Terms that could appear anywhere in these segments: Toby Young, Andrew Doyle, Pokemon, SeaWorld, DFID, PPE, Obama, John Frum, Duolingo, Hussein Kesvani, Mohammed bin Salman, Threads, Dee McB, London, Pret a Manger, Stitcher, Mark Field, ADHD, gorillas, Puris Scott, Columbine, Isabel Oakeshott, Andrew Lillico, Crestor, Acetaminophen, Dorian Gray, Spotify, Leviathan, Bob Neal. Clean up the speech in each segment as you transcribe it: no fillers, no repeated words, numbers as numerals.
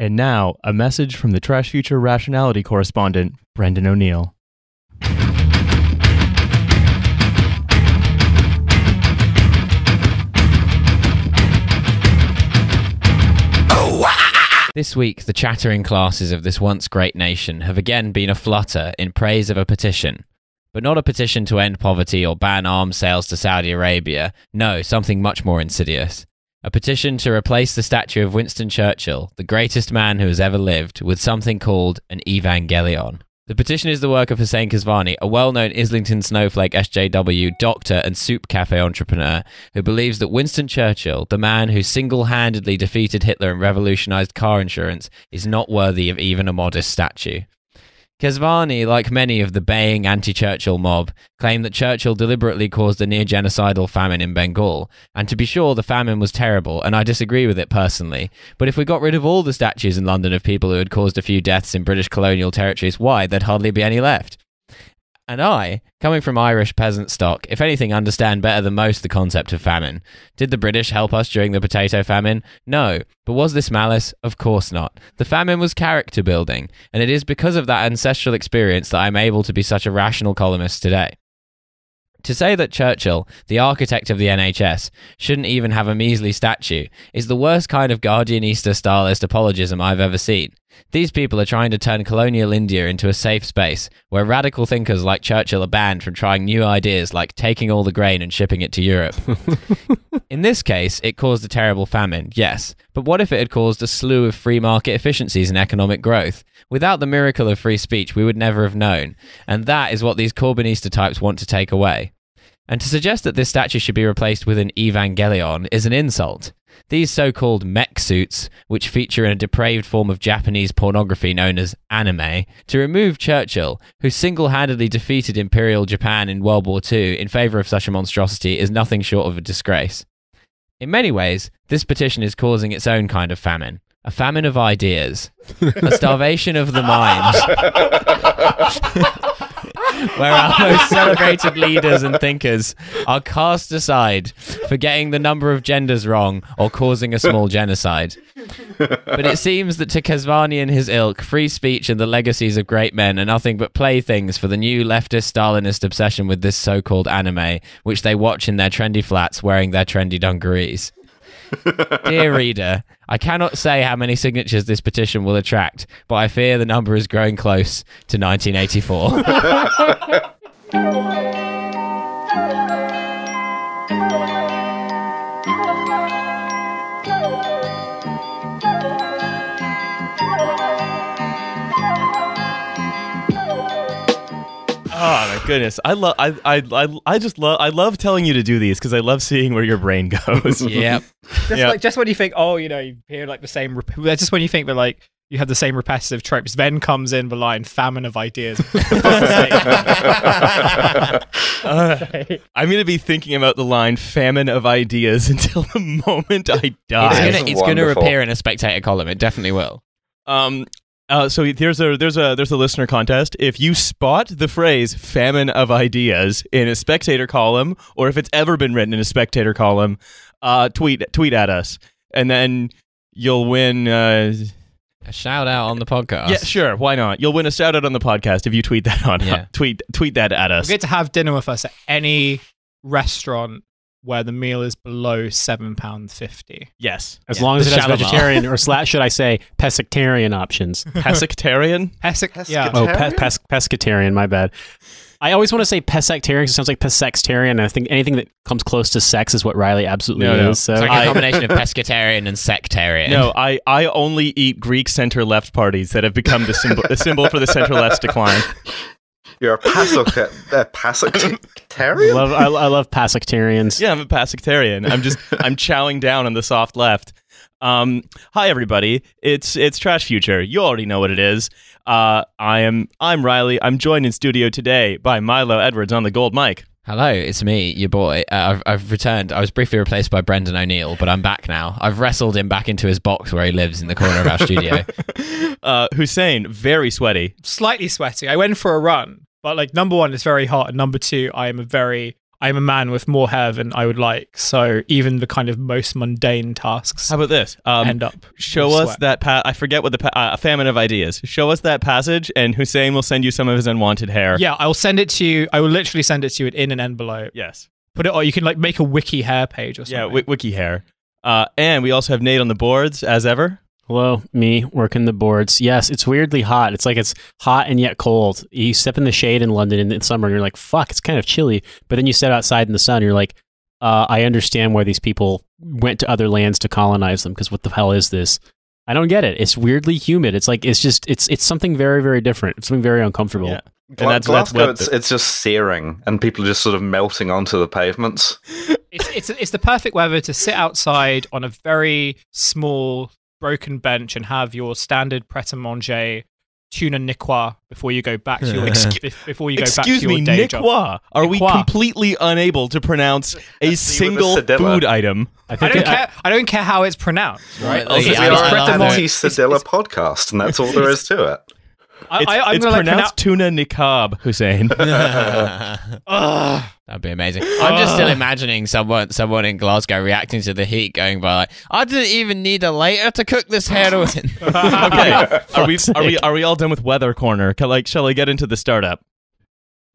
And now, a message from the Trash Future Rationality correspondent, Brendan O'Neill. This week, the chattering classes of this once great nation have again been aflutter in praise of a petition. But not a petition to end poverty or ban arms sales to Saudi Arabia. No, something much more insidious. A petition to replace the statue of Winston Churchill, the greatest man who has ever lived, with something called an Evangelion. The petition is the work of Hussein Kesvani, a well-known Islington snowflake SJW doctor and soup cafe entrepreneur who believes that Winston Churchill, the man who single-handedly defeated Hitler and revolutionized car insurance, is not worthy of even a modest statue. Kesvani, like many of the baying anti-Churchill mob, claimed that Churchill deliberately caused a near-genocidal famine in Bengal. And to be sure, the famine was terrible, and I disagree with it personally. But if we got rid of all the statues in London of people who had caused a few deaths in British colonial territories, why, there'd hardly be any left. And I, coming from Irish peasant stock, if anything, understand better than most the concept of famine. Did the British help us during the potato famine? No. But was this malice? Of course not. The famine was character building, and it is because of that ancestral experience that I'm able to be such a rational columnist today. To say that Churchill, the architect of the NHS, shouldn't even have a measly statue is the worst kind of Guardianista-stylist apologism I've ever seen. These people are trying to turn colonial India into a safe space where radical thinkers like Churchill are banned from trying new ideas like taking all the grain and shipping it to Europe. In this case, it caused a terrible famine, yes, but what if it had caused a slew of free market efficiencies and economic growth? Without the miracle of free speech, we would never have known, and that is what these Corbynista types want to take away. And to suggest that this statue should be replaced with an Evangelion is an insult. These so-called mech suits, which feature in a depraved form of Japanese pornography known as anime, to remove Churchill, who single-handedly defeated Imperial Japan in World War II in favour of such a monstrosity, is nothing short of a disgrace. In many ways, this petition is causing its own kind of famine. A famine of ideas. A starvation of the mind. Where our most celebrated leaders and thinkers are cast aside for getting the number of genders wrong or causing a small genocide. But it seems that to Kesvani and his ilk, free speech and the legacies of great men are nothing but playthings for the new leftist Stalinist obsession with this so-called anime, which they watch in their trendy flats wearing their trendy dungarees. Dear reader, I cannot say how many signatures this petition will attract, but I fear the number is growing close to 1984. Oh my goodness! I love telling you to do these because I love seeing where your brain goes. Yep. Like just when you think, oh, you know, you hear like the same. Just when you think that like you have the same repetitive tropes, then comes in the line "famine of ideas." I'm going to be thinking about the line "famine of ideas" until the moment I die. It's going to appear in a Spectator column. It definitely will. So there's a listener contest. If you spot the phrase "famine of ideas" in a Spectator column, or if it's ever been written in a Spectator column, tweet at us, and then you'll win a shout out on the podcast. Yeah, sure, why not? You'll win a shout out on the podcast if you tweet that on. Yeah. Tweet that at us. You get to have dinner with us at any restaurant where the meal is below £7.50. Yes. As long as it has vegetarian or pescatarian options. Pescatarian? Yeah. Oh, pescatarian, my bad. I always want to say pescatarian because it sounds like pesextarian, and I think anything that comes close to sex is what Riley absolutely is. So. It's like a combination of pescatarian and sectarian. No, I only eat Greek center-left parties that have become the symbol for the center-left's decline. You're a Pasactarian? I love Pasactarians. Yeah, I'm a Pasactarian. I'm chowing down on the soft left. Hi, everybody. It's Trash Future. You already know what it is. I'm Riley. I'm joined in studio today by Milo Edwards on the gold mic. Hello, it's me, your boy. I've returned. I was briefly replaced by Brendan O'Neill, but I'm back now. I've wrestled him back into his box where he lives in the corner of our studio. Hussein, very sweaty. Slightly sweaty. I went for a run. But like number one, it's very hot, and number two, I am a very I'm a man with more hair than I would like, so even the kind of most mundane tasks. How about this? End up. Show us that. I forget what the famine of ideas. Show us that passage, and Hussein will send you some of his unwanted hair. Yeah, I will send it to you. I will literally send it to you in an envelope. Yes. Put it, or you can like make a wiki hair page or something. Yeah, wiki hair. And we also have Nate on the boards as ever. Hello, me working the boards. Yes, it's weirdly hot. It's like it's hot and yet cold. You step in the shade in London in summer and you're like, fuck, it's kind of chilly. But then you step outside in the sun and you're like, I understand why these people went to other lands to colonize them, because what the hell is this? I don't get it. It's weirdly humid. It's like, it's just, it's something very, very different. It's something very uncomfortable. Yeah. And Glasgow, it's just searing, and people are just sort of melting onto the pavements. It's the perfect weather to sit outside on a very small broken bench and have your standard pret-a-manger tuna niqua before you go back to your day job. Niqua. Are we completely unable to pronounce a single food item? I don't care how it's pronounced. Right? We are a multi-Sedilla podcast, and that's all there is to it. It's pronounced tuna niqab, Hussein. That'd be amazing. I'm just still imagining someone in Glasgow reacting to the heat, going by like, "I didn't even need a lighter to cook this hair on." Okay, are we all done with weather corner? Like, shall I get into the startup?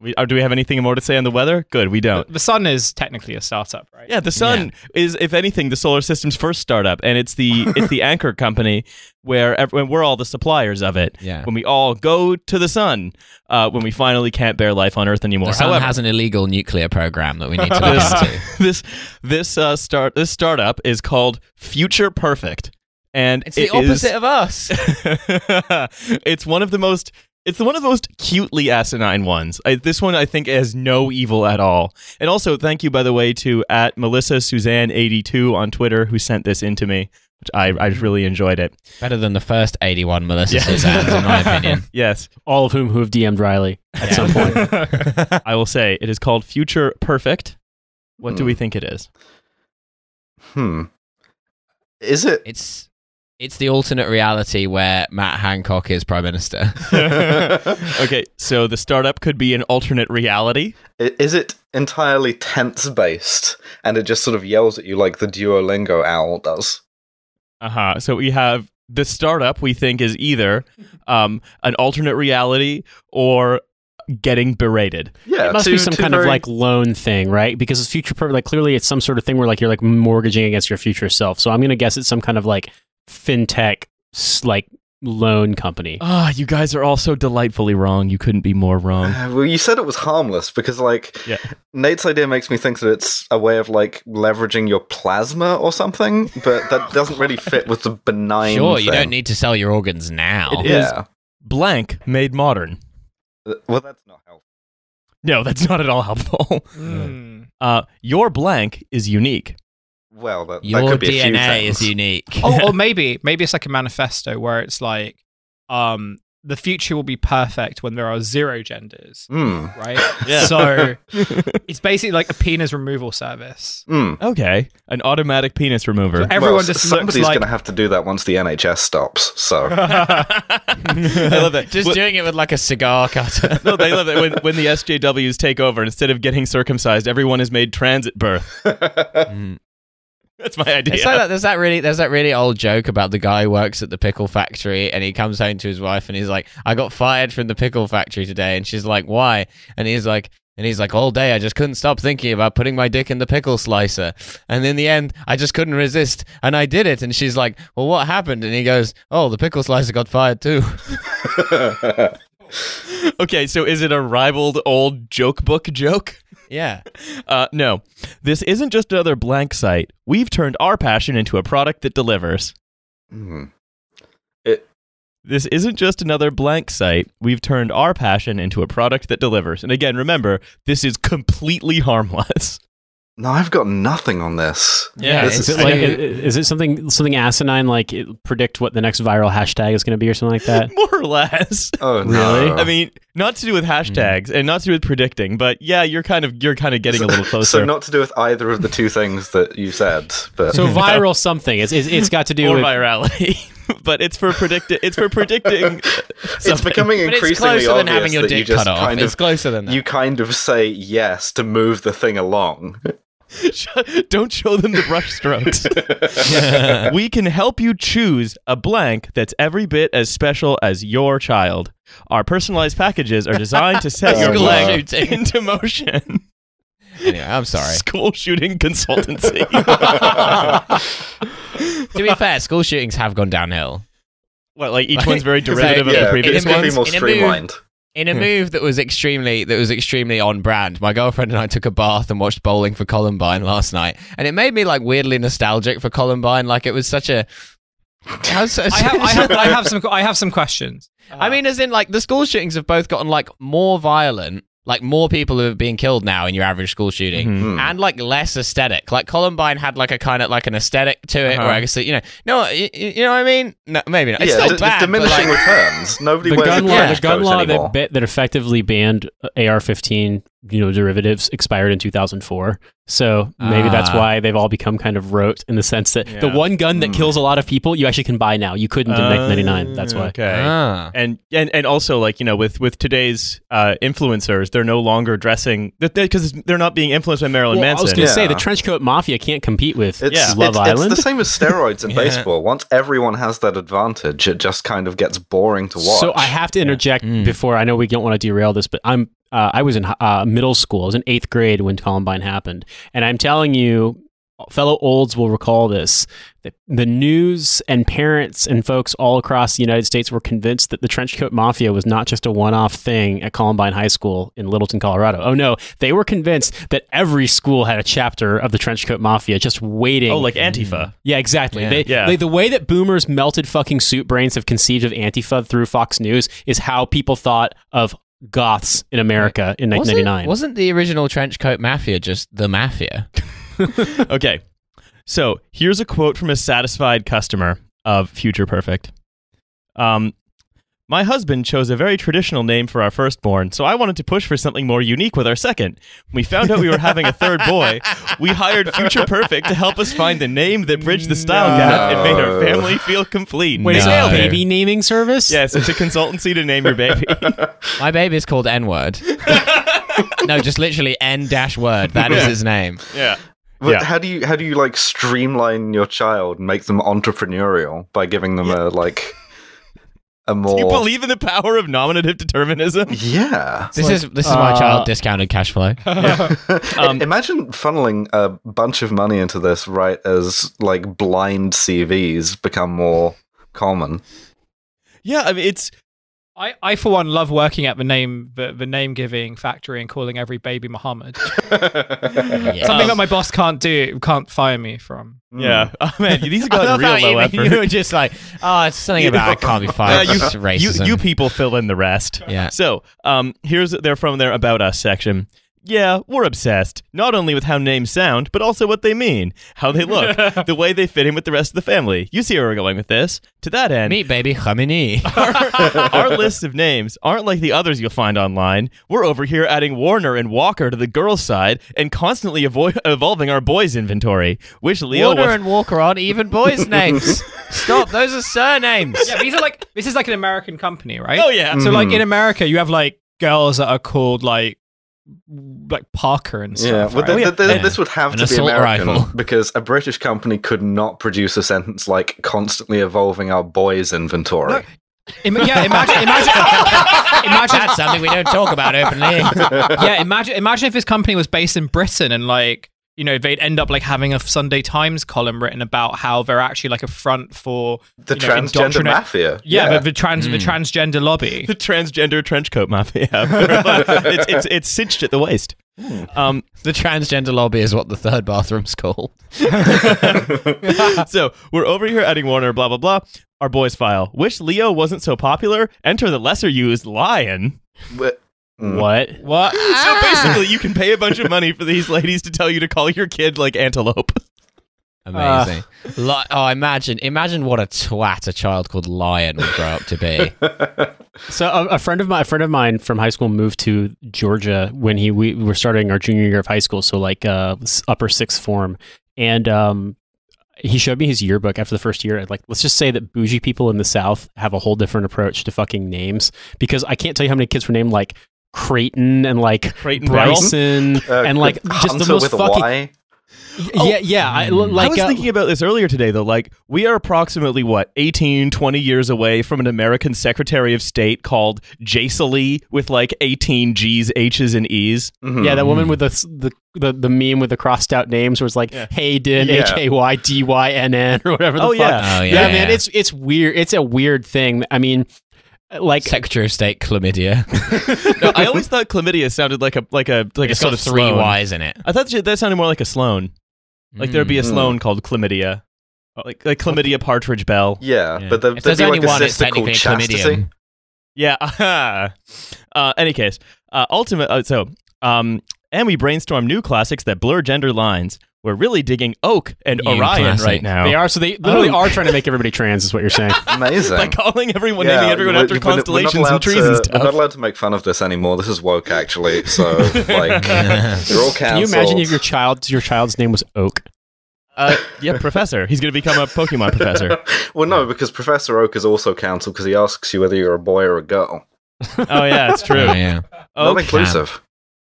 Do we have anything more to say on the weather? Good, we don't. The sun is technically a startup, right? Yeah, the sun is, if anything, the solar system's first startup, and it's the anchor company where we're all the suppliers of it. Yeah. When we all go to the sun, when we finally can't bear life on Earth anymore. The sun has an illegal nuclear program that we need to listen to. This startup is called Future Perfect, and it's the opposite of us. It's one of the most cutely asinine ones. This one, I think, has no evil at all. And also, thank you, by the way, to @MelissaSuzanne82 on Twitter, who sent this in to me. Which I really enjoyed it. Better than the first 81 Melissa Suzannes, in my opinion. Yes. All of whom have DM'd Riley at some point. I will say, it is called Future Perfect. What do we think it is? Is it... It's the alternate reality where Matt Hancock is Prime Minister. Okay, so the startup could be an alternate reality. Is it entirely tense-based, and it just sort of yells at you like the Duolingo owl does? Uh-huh, so we have the startup we think is either an alternate reality or... getting berated. Yeah, it must be some kind of like loan thing, right? Because it's future perfect. Like clearly, it's some sort of thing where like you're like mortgaging against your future self. So I'm gonna guess it's some kind of like fintech like loan company. Ah, you guys are all so delightfully wrong. You couldn't be more wrong. Well, you said it was harmless because like Nate's idea makes me think that it's a way of like leveraging your plasma or something, but that doesn't really fit with the benign. Sure, you don't need to sell your organs now. It is blank made modern. Well, that's not helpful. No, that's not at all helpful. Your blank is unique. Well, that could be DNA a few things. Is unique. Or maybe it's like a manifesto where it's like, the future will be perfect when there are zero genders, right? Yeah. So it's basically like a penis removal service. Okay, an automatic penis remover. So everyone somebody's going to have to do that once the NHS stops. So I love that. Just doing it with like a cigar cutter. No, they love it when the SJWs take over. Instead of getting circumcised, everyone is made trans at birth. That's my idea. It's like that, there's that really old joke about the guy who works at the pickle factory, and he comes home to his wife and he's like, "I got fired from the pickle factory today," and she's like, "Why?" And he's like, "All day I just couldn't stop thinking about putting my dick in the pickle slicer. And in the end, I just couldn't resist, and I did it." And she's like, "Well, what happened?" And he goes, "Oh, the pickle slicer got fired too." Okay, so is it a ribald old joke book joke? Yeah. No, this isn't just another blank site. We've turned our passion into a product that delivers. This isn't just another blank site. We've turned our passion into a product that delivers. And again, remember, this is completely harmless. No, I've got nothing on this. Yeah, is it something asinine, like predict what the next viral hashtag is going to be or something like that? More or less. Oh, really? No. I mean, not to do with hashtags and not to do with predicting, but yeah, you're kind of getting a little closer. So not to do with either of the two things that you said. But. So viral something. It's got to do with virality. but it's for predicting. It's for predicting. It's becoming increasingly obvious than having your that dick you just cut off. Kind it's of, closer than that. You kind of say yes to move the thing along. Don't show them the brush strokes. We can help you choose a blank that's every bit as special as your child. Our personalized packages are designed to set your blank into motion. Anyway, I'm sorry. School shooting consultancy. To be fair, school shootings have gone downhill. Well, like each one's very derivative of the previous one. It's going to be more streamlined. In a move that was extremely on brand, my girlfriend and I took a bath and watched Bowling for Columbine last night, and it made me like weirdly nostalgic for Columbine. Like it was such a. I have some questions. I mean, as in like the school shootings have both gotten like more violent. Like, more people who are being killed now in your average school shooting, mm-hmm. and, like, less aesthetic. Like, Columbine had, like, a kind of, like, an aesthetic to it, where I guess, you know what I mean? No, maybe not. Yeah, it's still bad, diminishing but, like, returns. Nobody wears the gun law that effectively banned AR-15, derivatives expired in 2004. So maybe that's why they've all become kind of rote in the sense that the one gun that kills a lot of people, you actually can buy now. You couldn't in 1999. That's why. Okay. And also, like, with today's influencers, they're no longer dressing because they're not being influenced by Marilyn Manson. I was going to say the trench coat mafia can't compete with Love Island. It's the same as steroids in baseball. Once everyone has that advantage, it just kind of gets boring to watch. So I have to interject before. I know we don't want to derail this, but I was in middle school. I was in 8th grade when Columbine happened. And I'm telling you, fellow olds will recall this. The news and parents and folks all across the United States were convinced that the trench coat mafia was not just a one-off thing at Columbine High School in Littleton, Colorado. Oh, no. They were convinced that every school had a chapter of the trench coat mafia just waiting. Oh, like Antifa. Yeah, exactly. Yeah. The way that boomers melted fucking suit brains have conceived of Antifa through Fox News is how people thought of Goths in America in 1999. Wasn't the original trench coat mafia just the mafia? Okay, so here's a quote from a satisfied customer of Future Perfect. My husband chose a very traditional name for our firstborn, so I wanted to push for something more unique with our second. When we found out we were having a third boy, we hired Future Perfect to help us find the name that bridged the style gap and made our family feel complete. Wait, is it a baby naming service? Yes, it's a consultancy to name your baby. My baby is called N-word. No, just literally N-word. That is his name. Yeah. But how do you like streamline your child and make them entrepreneurial by giving them a like a more? Do you believe in the power of nominative determinism? Yeah, this is my child discounted cash flow. Imagine funneling a bunch of money into this right as like blind CVs become more common. Yeah, I mean it's. I for one love working at the name giving factory and calling every baby Muhammad. Something that my boss can't fire me from. Yeah, oh, man, these are gotten real low effort. You were just like, it's something about I can't be fired. You people fill in the rest. Yeah. So here's they're from their About Us section. Yeah, we're obsessed, not only with how names sound, but also what they mean, how they look, the way they fit in with the rest of the family. You see where we're going with this. To that end... Meet baby Khamenei. Our lists of names aren't like the others you'll find online. We're over here adding Warner and Walker to the girls' side and constantly evolving our boys' inventory, which Leo... Warner and Walker aren't even boys' names. Stop, those are surnames. Yeah, these are like... This is like an American company, right? Oh, yeah. Mm-hmm. So, like, in America, you have, like, girls that are called, like Parker and stuff. Yeah, right? This would have to be American rifle. Because a British company could not produce a sentence like constantly evolving our boys' inventory. No. Imagine that's something we don't talk about openly. Yeah, imagine if this company was based in Britain and like they'd end up like having a Sunday Times column written about how they're actually like a front for the transgender mafia. Yeah, the transgender lobby, the transgender trench coat mafia. it's cinched at the waist. The transgender lobby is what the third bathroom's called. So we're over here adding Warner, blah blah blah. Our boys file. Wish Leo wasn't so popular. Enter the lesser used lion. What? So basically, you can pay a bunch of money for these ladies to tell you to call your kid like Antelope. Amazing. Imagine what a twat a child called Lion would grow up to be. So a friend of mine from high school moved to Georgia when we were starting our junior year of high school, so like upper sixth form, and he showed me his yearbook after the first year. And like, let's just say that bougie people in the South have a whole different approach to fucking names, because I can't tell you how many kids were named like Creighton and like Creighton Bryson and like just the most fucking. Yeah. I was thinking about this earlier today, though. Like, we are approximately, 18-20 years away from an American Secretary of State called Jace Lee with, 18 G's, H's, and E's. Mm-hmm. Yeah, that woman with the meme with the crossed-out names was like, Hayden, Haydynn, or whatever the fuck. Yeah, man, it's weird. It's a weird thing. I mean... Secretary of State Chlamydia. No, I always thought chlamydia sounded like a sort of three Y's in it. I thought that sounded more like a Sloan. Like there'd be a Sloan called chlamydia, like chlamydia partridge bell. Yeah. But there's only one. It's technically chlamydia. Yeah. Uh-huh. Any case, and we brainstorm new classics that blur gender lines. We're really digging Oak and Orion right now. They are, so they literally are trying to make everybody trans, is what you're saying. Amazing. By calling everyone, naming everyone after constellations and trees and stuff. We're not allowed to make fun of this anymore. This is woke, actually. So, you're all cancelled. Can you imagine if your child's name was Oak? Professor. He's going to become a Pokemon professor. Well, no, because Professor Oak is also cancelled because he asks you whether you're a boy or a girl. Oh, yeah, it's true. Oh, yeah. Not inclusive.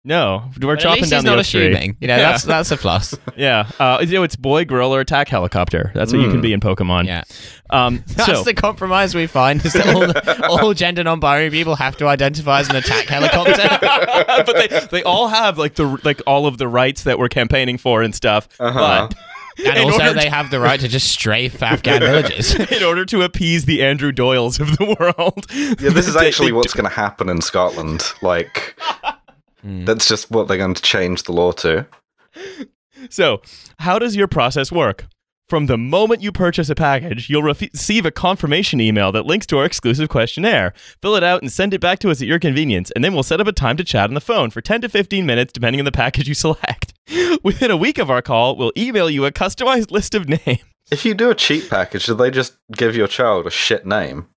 No, we're chopping down the oak tree. At least he's not assuming. That's a plus. Yeah. It's boy, girl, or attack helicopter. That's what you can be in Pokemon. Yeah. That's the compromise we find, is that all gender non-binary people have to identify as an attack helicopter. But they all have all of the rights that we're campaigning for and stuff. Uh-huh. But... And also they have the right to just strafe Afghan villages. In order to appease the Andrew Doyles of the world. Yeah, this is actually what's going to happen in Scotland. That's just what they're going to change the law to. So, how does your process work? From the moment you purchase a package, you'll receive a confirmation email that links to our exclusive questionnaire. Fill it out and send it back to us at your convenience, and then we'll set up a time to chat on the phone for 10 to 15 minutes, depending on the package you select. Within a week of our call, we'll email you a customized list of names. If you do a cheap package, do they just give your child a shit name?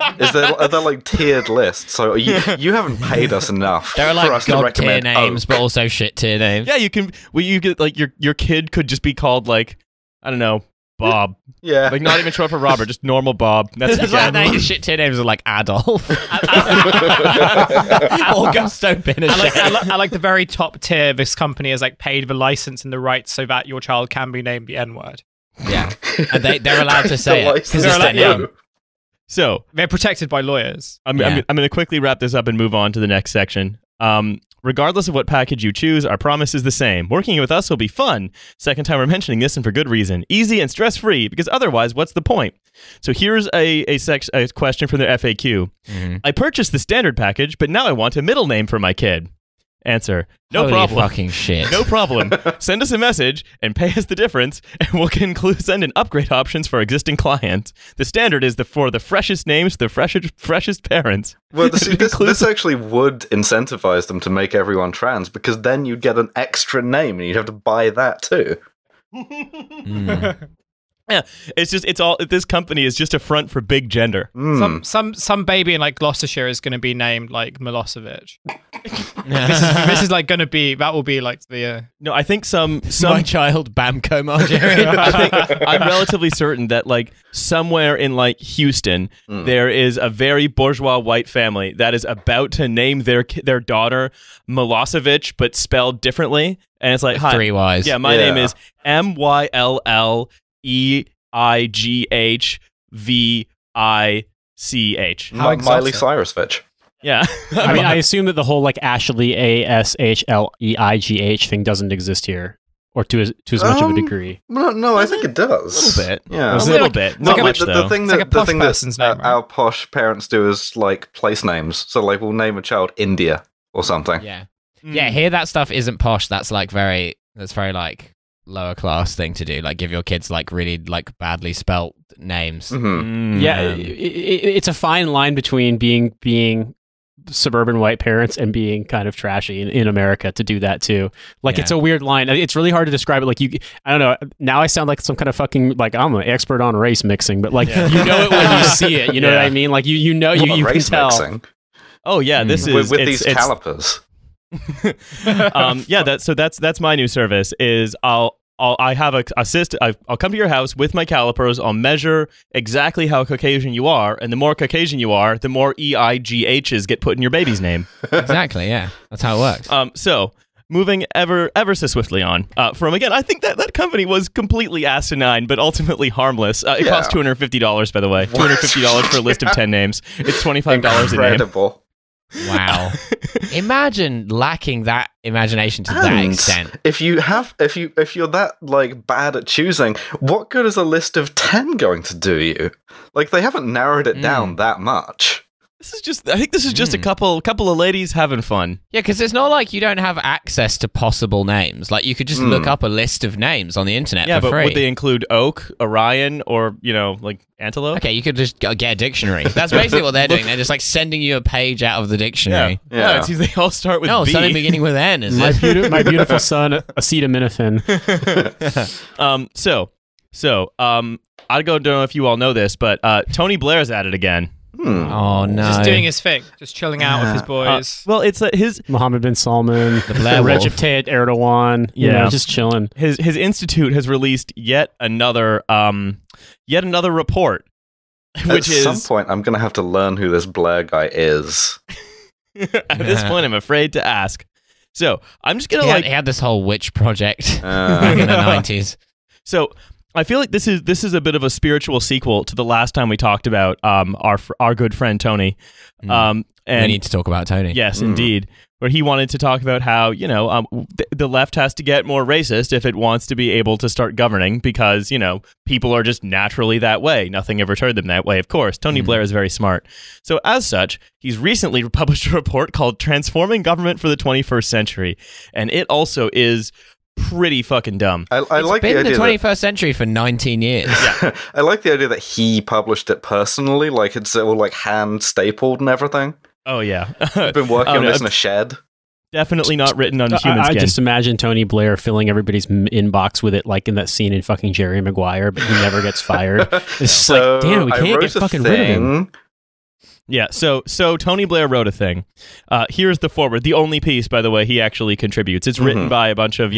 Are there tiered lists? So you haven't paid us enough. There are for us to recommend tier names, Oak. But also shit tier names. Yeah, you can. Well, you get your kid could just be called I don't know, Bob. Yeah, not even short for Robert, just normal Bob. That's your shit tier names are Adolf, Augusto Pinochet. I like the very top tier. This company has paid the license and the rights so that your child can be named the N word. Yeah, and they're allowed to say it because it's their name. So they're protected by lawyers. I'm going to quickly wrap this up and move on to the next section. Regardless of what package you choose, our promise is the same. Working with us will be fun. Second time we're mentioning this, and for good reason. Easy and stress-free, because otherwise, what's the point? So here's a question from their FAQ. Mm-hmm. I purchased the standard package, but now I want a middle name for my kid. Answer. No Holy problem. Fucking shit. No problem. Send us a message and pay us the difference, and we'll send in upgrade options for existing clients. The standard is for the freshest names, the freshest parents. Well, this actually would incentivize them to make everyone trans, because then you'd get an extra name and you'd have to buy that too. Yeah, it's all. This company is just a front for big gender. Some baby in Gloucestershire is going to be named Milosevic. This is going to be that will be the. No, I think some my child Bamco Margerian. I'm relatively certain that somewhere in Houston there is a very bourgeois white family that is about to name their daughter Milosevic, but spelled differently, and it's hi, three Y's. Yeah, my name is M-Y-L-L. E-I-G-H-V-I-C-H. Like Miley Cyrus, bitch. Yeah. I mean, I assume that the whole Ashley A-S-H-L-E-I-G-H thing doesn't exist here, or to as much of a degree. No, I think it does. A little bit. Yeah. A little bit. Not much, though. The thing that our posh parents do is, place names. So, we'll name a child India or something. Yeah. Yeah, here that stuff isn't posh. That's, very lower class thing to do, give your kids really badly spelt names. Mm-hmm. Yeah, it's a fine line between being suburban white parents and being kind of trashy in America to do that too. It's a weird line. It's really hard to describe it. I don't know. Now I sound like some kind of fucking I'm an expert on race mixing, but you know it when you see it. You know what I mean? You can tell. Mixing? Oh yeah, this is with these calipers. That's my new service. Is I'll I'll come to your house with my calipers. I'll measure exactly how Caucasian you are. And the more Caucasian you are, the more EIGHs get put in your baby's name. Exactly. Yeah. That's how it works. So moving ever so swiftly on from, again, I think that company was completely asinine, but ultimately harmless. It cost $250, by the way, $250 for a list of 10 names. It's $25 a name. Incredible. Wow. Imagine lacking that imagination to that extent. If you're that like bad at choosing, what good is a list of 10 going to do you? Like, they haven't narrowed it down that much. I think this is just a couple of ladies having fun. Yeah, because it's not like you don't have access to possible names. Like, you could just look up a list of names on the internet for free. Yeah, but would they include Oak, Orion, or, like Antelope? Okay, you could just get a dictionary. That's basically what they're doing. They're just, like, sending you a page out of the dictionary. Yeah, yeah. No, they all start with B. No, something beginning with N, is it? My beautiful son, acetaminophen. I don't know if you all know this, but Tony Blair's at it again. Oh no! Just doing his thing, just chilling out with his boys. Well, it's his Mohammed bin Salman, the Blair Wolf, Recep Tayyip Erdogan. Yeah, just chilling. His institute has released yet another report. Which at some point, I'm going to have to learn who this Blair guy is. At this point, I'm afraid to ask. So I'm just going to He had this whole witch project back in the 90s. So. I feel like this is a bit of a spiritual sequel to the last time we talked about our good friend Tony. We need to talk about Tony. Yes, indeed. Where he wanted to talk about how, the left has to get more racist if it wants to be able to start governing because, people are just naturally that way. Nothing ever turned them that way, of course. Tony Blair is very smart. So as such, he's recently published a report called Transforming Government for the 21st Century. And it also is... pretty fucking dumb. It's been the 21st century for 19 years. Yeah. I like the idea that he published it personally, like it's all like hand stapled and everything. Oh yeah. I've been working on this in a shed. Definitely not written on human skin. I just imagine Tony Blair filling everybody's inbox with it, like in that scene in fucking Jerry Maguire, but he never gets fired. It's so, damn, we can't get fucking rid of him. Yeah, so Tony Blair wrote a thing. Here's the foreword, the only piece, by the way, he actually contributes. It's written by a bunch of,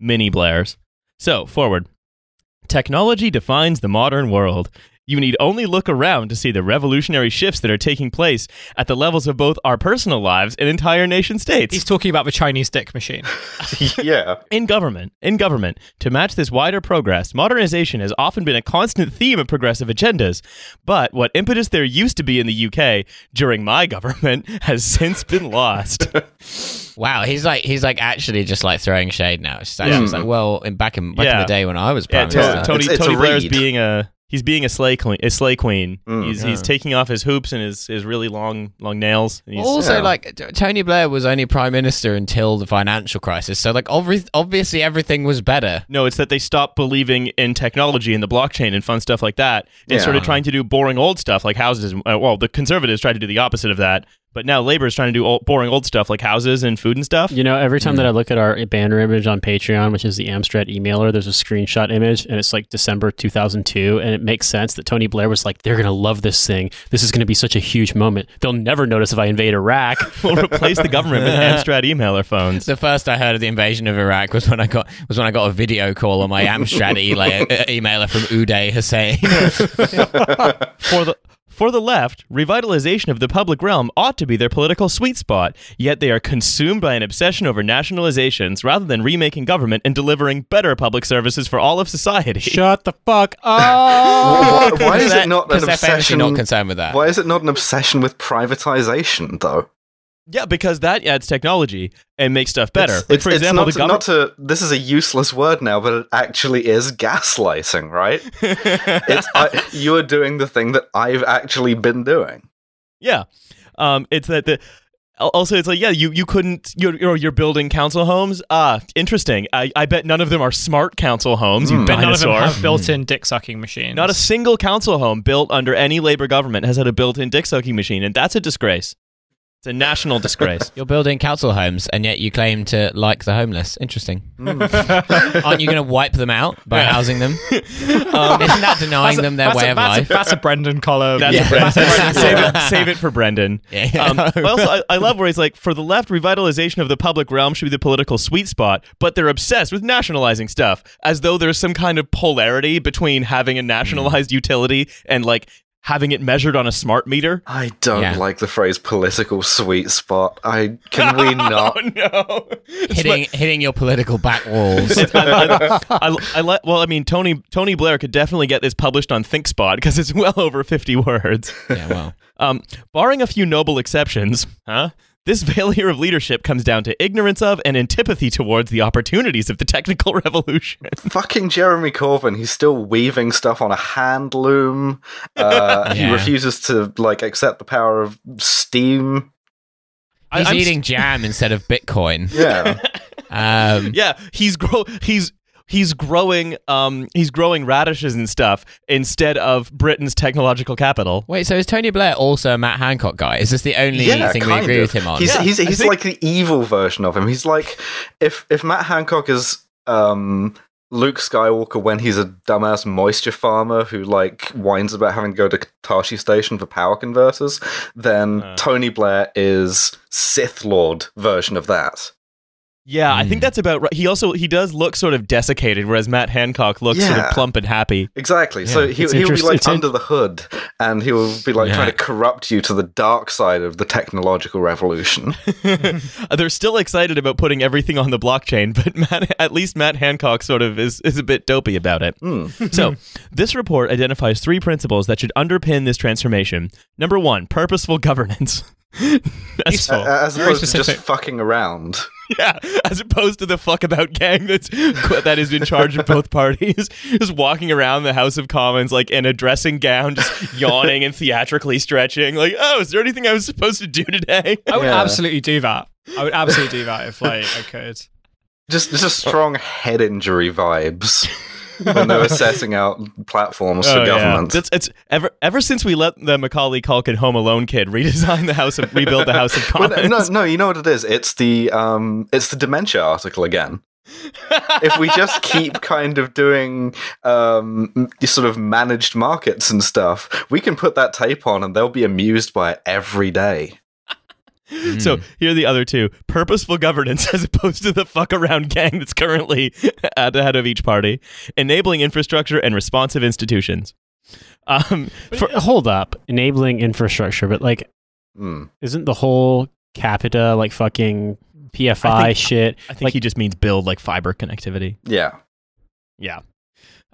mini Blairs. So, foreword. Technology defines the modern world. You need only look around to see the revolutionary shifts that are taking place at the levels of both our personal lives and entire nation states. He's talking about the Chinese dick machine. Yeah. In government, to match this wider progress, modernization has often been a constant theme of progressive agendas. But what impetus there used to be in the UK during my government has since been lost. Wow, he's actually just like throwing shade now. It's like, well, back in the day when I was prime minister. Tony Blair's being a... He's being a slay queen. He's taking off his hoops and his really long nails. And Tony Blair was only prime minister until the financial crisis. So like obviously everything was better. No, it's that they stopped believing in technology and the blockchain and fun stuff like that. They started trying to do boring old stuff like houses. Well, the Conservatives tried to do the opposite of that. But now Labour is trying to do boring old stuff like houses and food and stuff. Every time that I look at our banner image on Patreon, which is the Amstrad emailer, there's a screenshot image, and it's like December 2002, and it makes sense that Tony Blair was like, they're going to love this thing. This is going to be such a huge moment. They'll never notice if I invade Iraq. We'll replace the government with Amstrad emailer phones. The first I heard of the invasion of Iraq was when I got a video call on my Amstrad emailer from Uday Hussein. For the left, revitalization of the public realm ought to be their political sweet spot, yet they are consumed by an obsession over nationalizations rather than remaking government and delivering better public services for all of society. Shut the fuck up! Why is it not an obsession? Not concerned with that. Why is it not an obsession with privatization, though? Yeah, because that adds technology and makes stuff better. This is a useless word now, but it actually is gaslighting, right? You are doing the thing that I've actually been doing. Yeah, you couldn't. You're building council homes. Interesting. I bet none of them are smart council homes. You bet none of them have built-in dick-sucking machines. Not a single council home built under any Labour government has had a built-in dick-sucking machine, and that's a disgrace. It's a national disgrace. You're building council homes, and yet you claim to like the homeless. Interesting. Mm. Aren't you going to wipe them out by housing them? Isn't that denying them their way of life? That's a Brendan column. Save it for Brendan. Yeah, yeah. I love where he's like, for the left, revitalization of the public realm should be the political sweet spot, but they're obsessed with nationalizing stuff, as though there's some kind of polarity between having a nationalized utility and like having it measured on a smart meter. I don't like the phrase political sweet spot. Can we not? No. Hitting your political back walls. Tony Blair could definitely get this published on ThinkSpot because it's well over 50 words. Yeah, wow. Barring a few noble exceptions, this failure of leadership comes down to ignorance of and antipathy towards the opportunities of the technical revolution. Fucking Jeremy Corbyn. He's still weaving stuff on a hand loom. He refuses to accept the power of steam. He's eating jam instead of Bitcoin. Yeah. He's growing radishes and stuff instead of Britain's technological capital. Wait, so is Tony Blair also a Matt Hancock guy? Is this the only thing we agree with him on? He's like the evil version of him. He's like, if Matt Hancock is Luke Skywalker when he's a dumbass moisture farmer who whines about having to go to Katashi Station for power converters, then Tony Blair is Sith Lord version of that. Yeah, I think that's about right. He does look sort of desiccated, whereas Matt Hancock looks sort of plump and happy. Exactly. Yeah, so he'll be under the hood, and he'll be trying to corrupt you to the dark side of the technological revolution. They're still excited about putting everything on the blockchain, but at least Matt Hancock sort of is a bit dopey about it. Mm. So this report identifies three principles that should underpin this transformation. Number one, purposeful governance. As opposed to just fucking around. Yeah, as opposed to the fuck about gang that is in charge of both parties, just walking around the House of Commons in a dressing gown, just yawning and theatrically stretching. Is there anything I was supposed to do today? I would absolutely do that. I would absolutely do that if I could. Just a strong head injury vibes. When they were setting out platforms for government. Yeah. It's ever since we let the Macaulay Culkin Home Alone kid rebuild the House of Commons. No, you know what it is? It's the dementia article again. If we just keep kind of doing sort of managed markets and stuff, we can put that tape on and they'll be amused by it every day. So here are the other two. Purposeful governance as opposed to the fuck around gang that's currently at the head of each party. Enabling infrastructure and responsive institutions. Hold up. Enabling infrastructure, but isn't the whole Capita fucking PFI shit? I think he just means build fiber connectivity. Yeah. Yeah.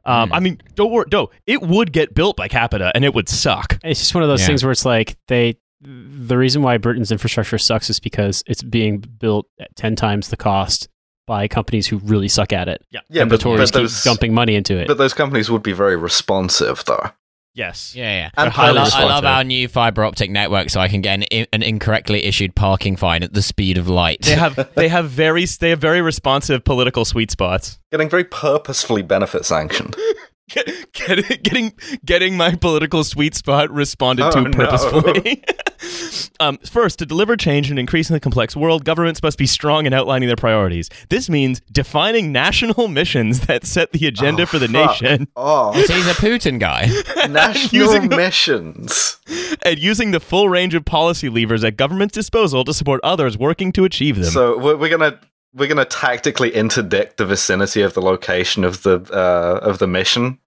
I mean, don't worry. No, it would get built by Capita and it would suck. It's just one of those things where it's the reason why Britain's infrastructure sucks is because it's being built at 10 times the cost by companies who really suck at it. Yeah, yeah, and the Tories keep dumping money into it. But those companies would be very responsive, though. Yes. Yeah, yeah. I love our new fiber optic network, so I can get an incorrectly issued parking fine at the speed of light. They have very responsive political sweet spots. Getting very purposefully benefit sanctioned. Getting my political sweet spot responded to purposefully. No. First, to deliver change in an increasingly complex world, governments must be strong in outlining their priorities. This means defining national missions that set the agenda for the nation. Oh, so he's a Putin guy. National missions. And using the full range of policy levers at government's disposal to support others working to achieve them. So we're gonna tactically interdict the vicinity of the location of the mission.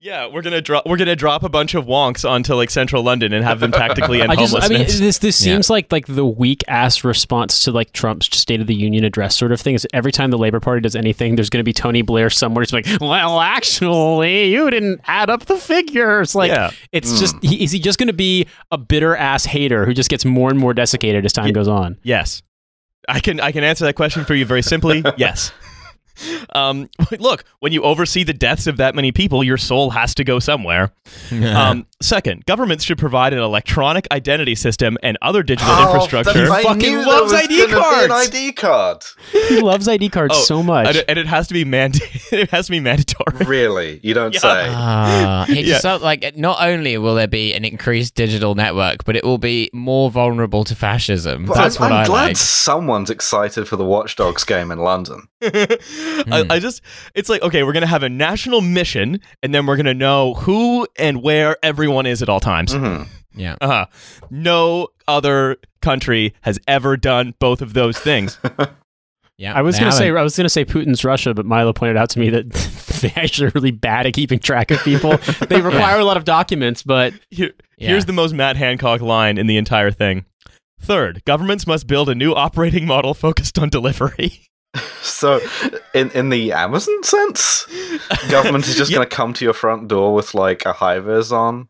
Yeah, we're gonna drop a bunch of wonks onto central London and have them tactically end homelessness. This seems like the weak ass response to Trump's State of the Union address sort of thing. Is every time the Labour Party does anything, there's gonna be Tony Blair somewhere. It's well, actually, you didn't add up the figures. Is he just gonna be a bitter ass hater who just gets more and more desiccated as time goes on? Yes. I can answer that question for you very simply. Yes. Look, when you oversee the deaths of that many people, your soul has to go somewhere. Second, governments should provide an electronic identity system and other digital infrastructure. He fucking loves ID cards. He loves ID cards so much, and it has to be it has to be mandatory. Really? You don't say. So, like, not only will there be an increased digital network, but it will be more vulnerable to fascism. Well, that's I'm glad someone's excited for the Watch Dogs game in London. I just, it's like, okay, we're going to have a national mission, and then we're going to know who and where everyone is at all times. Mm-hmm. Yeah. Uh-huh. No other country has ever done both of those things. Yeah. I was going to say Putin's Russia, but Milo pointed out to me that they actually are really bad at keeping track of people. They require a lot of documents, but here's the most Matt Hancock line in the entire thing. Third, governments must build a new operating model focused on delivery. So, in the Amazon sense, government is just going to come to your front door with, like, a high-vis on.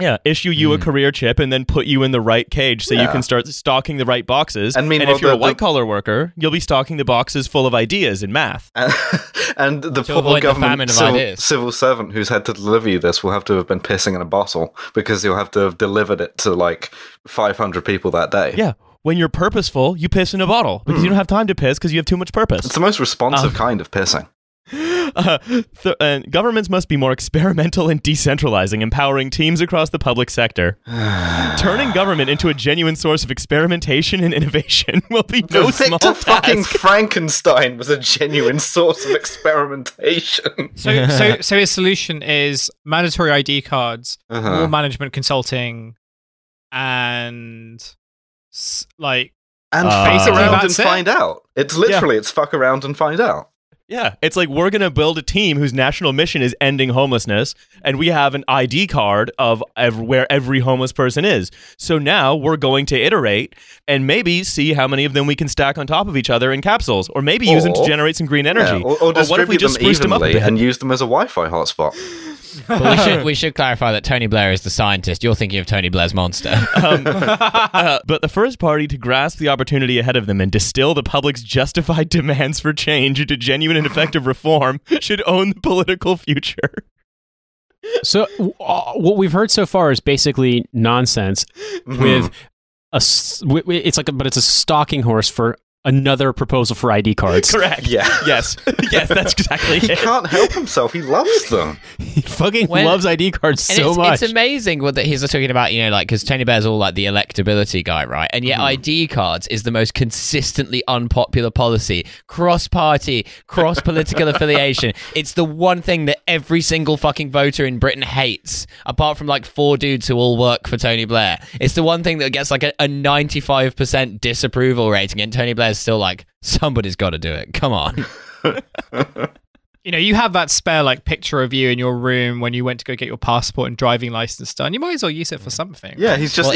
Yeah, issue you a career chip and then put you in the right cage so you can start stocking the right boxes. And if you're a white-collar worker, you'll be stocking the boxes full of ideas and math. And the poor government civil servant who's had to deliver you this will have to have been pissing in a bottle because you'll have to have delivered it to, like, 500 people that day. Yeah. When you're purposeful, you piss in a bottle because you don't have time to piss because you have too much purpose. It's the most responsive kind of pissing. Governments must be more experimental and decentralizing, empowering teams across the public sector. Turning government into a genuine source of experimentation and innovation will be no small task. Fucking Frankenstein was a genuine source of experimentation. So his solution is mandatory ID cards, more management consulting, and... face around and find out. It's literally it's fuck around and find out. Yeah, it's like we're gonna build a team whose national mission is ending homelessness, and we have an ID card of where every homeless person is. So now we're going to iterate and maybe see how many of them we can stack on top of each other in capsules, or maybe use them to generate some green energy. Yeah, or distribute what if we just them evenly them up and use them as a Wi-Fi hotspot? But we should clarify that Tony Blair is the scientist. You're thinking of Tony Blair's monster. But the first party to grasp the opportunity ahead of them and distill the public's justified demands for change into genuine and effective reform should own the political future. So what we've heard so far is basically nonsense. But it's a stalking horse for another proposal for ID cards. Correct. Yeah. Yes, that's exactly it. He can't help himself. He loves them. He fucking loves ID cards so much. It's amazing that he's talking about, you know, like, because Tony Blair's all like the electability guy, right? And yet ID cards is the most consistently unpopular policy. Cross-party, cross-political affiliation. It's the one thing that every single fucking voter in Britain hates, apart from like four dudes who all work for Tony Blair. It's the one thing that gets like a 95% disapproval rating, and Tony Blair's still like, somebody's got to do it, come on. You know, you have that spare like picture of you in your room when you went to go get your passport and driving license done. You might as well use it for something. Yeah, he's in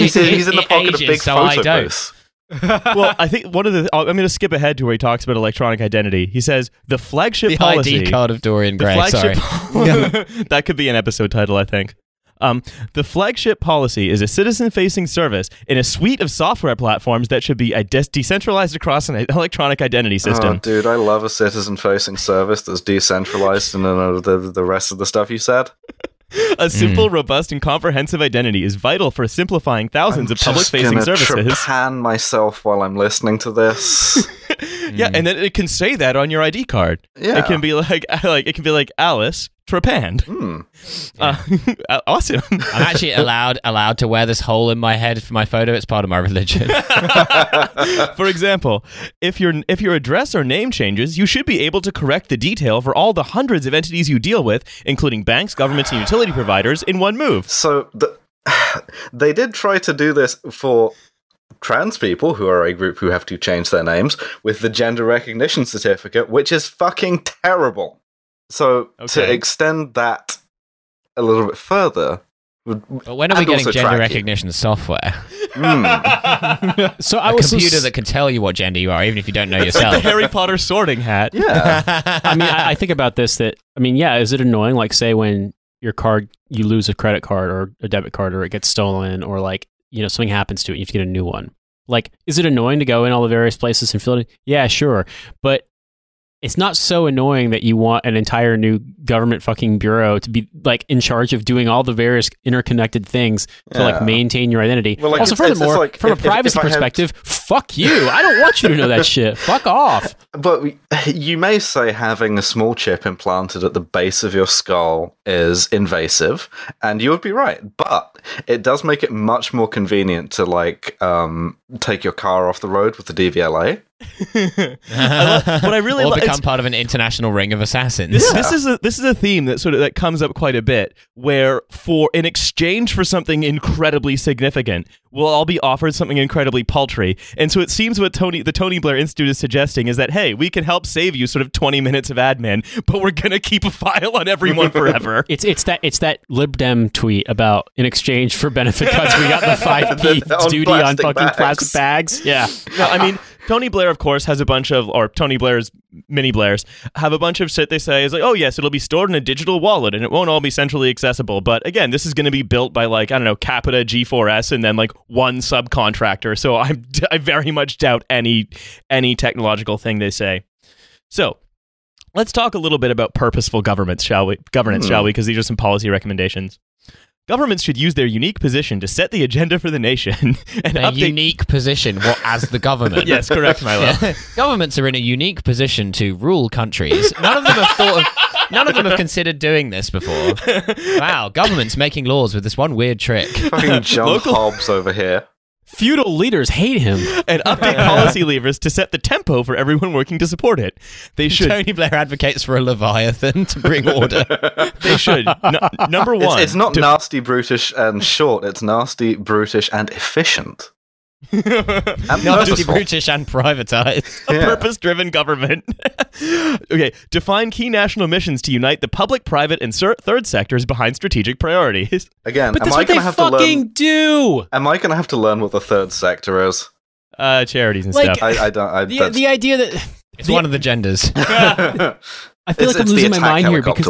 the pocket of big photo booth. Well, I think I'm going to skip ahead to where he talks about electronic identity. He says the flagship policy, ID card of Dorian Gray. That could be an episode title, I think. The flagship policy is a citizen-facing service in a suite of software platforms that should be decentralized across an electronic identity system. Oh, dude, I love a citizen-facing service that's decentralized and the rest of the stuff you said. A simple, robust, and comprehensive identity is vital for simplifying thousands of public-facing services. I'm just going to trepan myself while I'm listening to this. Yeah, and then it can say that on your ID card. Yeah. It can be like Alice trepanned. Awesome. I'm actually allowed to wear this hole in my head for my photo. It's part of my religion. For example, if your address or name changes, you should be able to correct the detail for all the hundreds of entities you deal with, including banks, governments, and utility providers, in one move. So they did try to do this for trans people, who are a group who have to change their names, with the gender recognition certificate, which is fucking terrible. So to extend that a little bit further, but when are we getting gender recognition software? So a computer that can tell you what gender you are, even if you don't know yourself. Like the Harry Potter sorting hat. Yeah. I mean, I think about this. Is it annoying? Like, say when you lose a credit card or a debit card, or it gets stolen, or like, you know, something happens to it, and you have to get a new one. Like, is it annoying to go in all the various places and fill it in? Yeah, sure, but It's not so annoying that you want an entire new government fucking bureau to be like in charge of doing all the various interconnected things to like maintain your identity. Well, like, also, furthermore, like, from a privacy perspective, fuck you. I don't want you to know that shit. Fuck off. But you may say having a small chip implanted at the base of your skull is invasive, and you would be right. But it does make it much more convenient to like take your car off the road with the DVLA. Become part of an international ring of assassins. This is a theme that sort of that comes up quite a bit, where for in exchange for something incredibly significant, we'll all be offered something incredibly paltry. And so it seems what the Tony Blair Institute is suggesting is that, hey, we can help save you sort of 20 minutes of admin, but we're gonna keep a file on everyone forever. it's that Lib Dem tweet about in exchange for benefit cuts, we got the 5p duty on fucking plastic bags. Yeah, no, I mean. Tony Blair, of course, has a bunch of, or Tony Blair's mini Blairs have a bunch of shit they say is like, oh yes, it'll be stored in a digital wallet and it won't all be centrally accessible. But again, this is going to be built by like, I don't know, Capita, G4S, and then like one subcontractor. So I very much doubt any technological thing they say. So let's talk a little bit about purposeful governments, shall we? Because these are some policy recommendations. Governments should use their unique position to set the agenda for the nation. Unique position, what, as the government? Yes, correct, my love. Yeah. Governments are in a unique position to rule countries. None of them have considered doing this before. Wow, governments making laws with this one weird trick. Fucking John Hobbes over here. Feudal leaders hate him. And update policy levers to set the tempo for everyone working to support it. They should. Tony Blair advocates for a Leviathan to bring order. They should. Number one. It's not nasty, brutish, and short. It's nasty, brutish, and efficient. Nasty, brutish, and privatized. A purpose-driven government. Okay, define key national missions to unite the public, private, and third sectors behind strategic priorities. Again, but that's what they fucking do. Am I going to have to learn what the third sector is? Charities and stuff. I don't. The idea that it's one of the genders. I feel like I'm losing my mind here because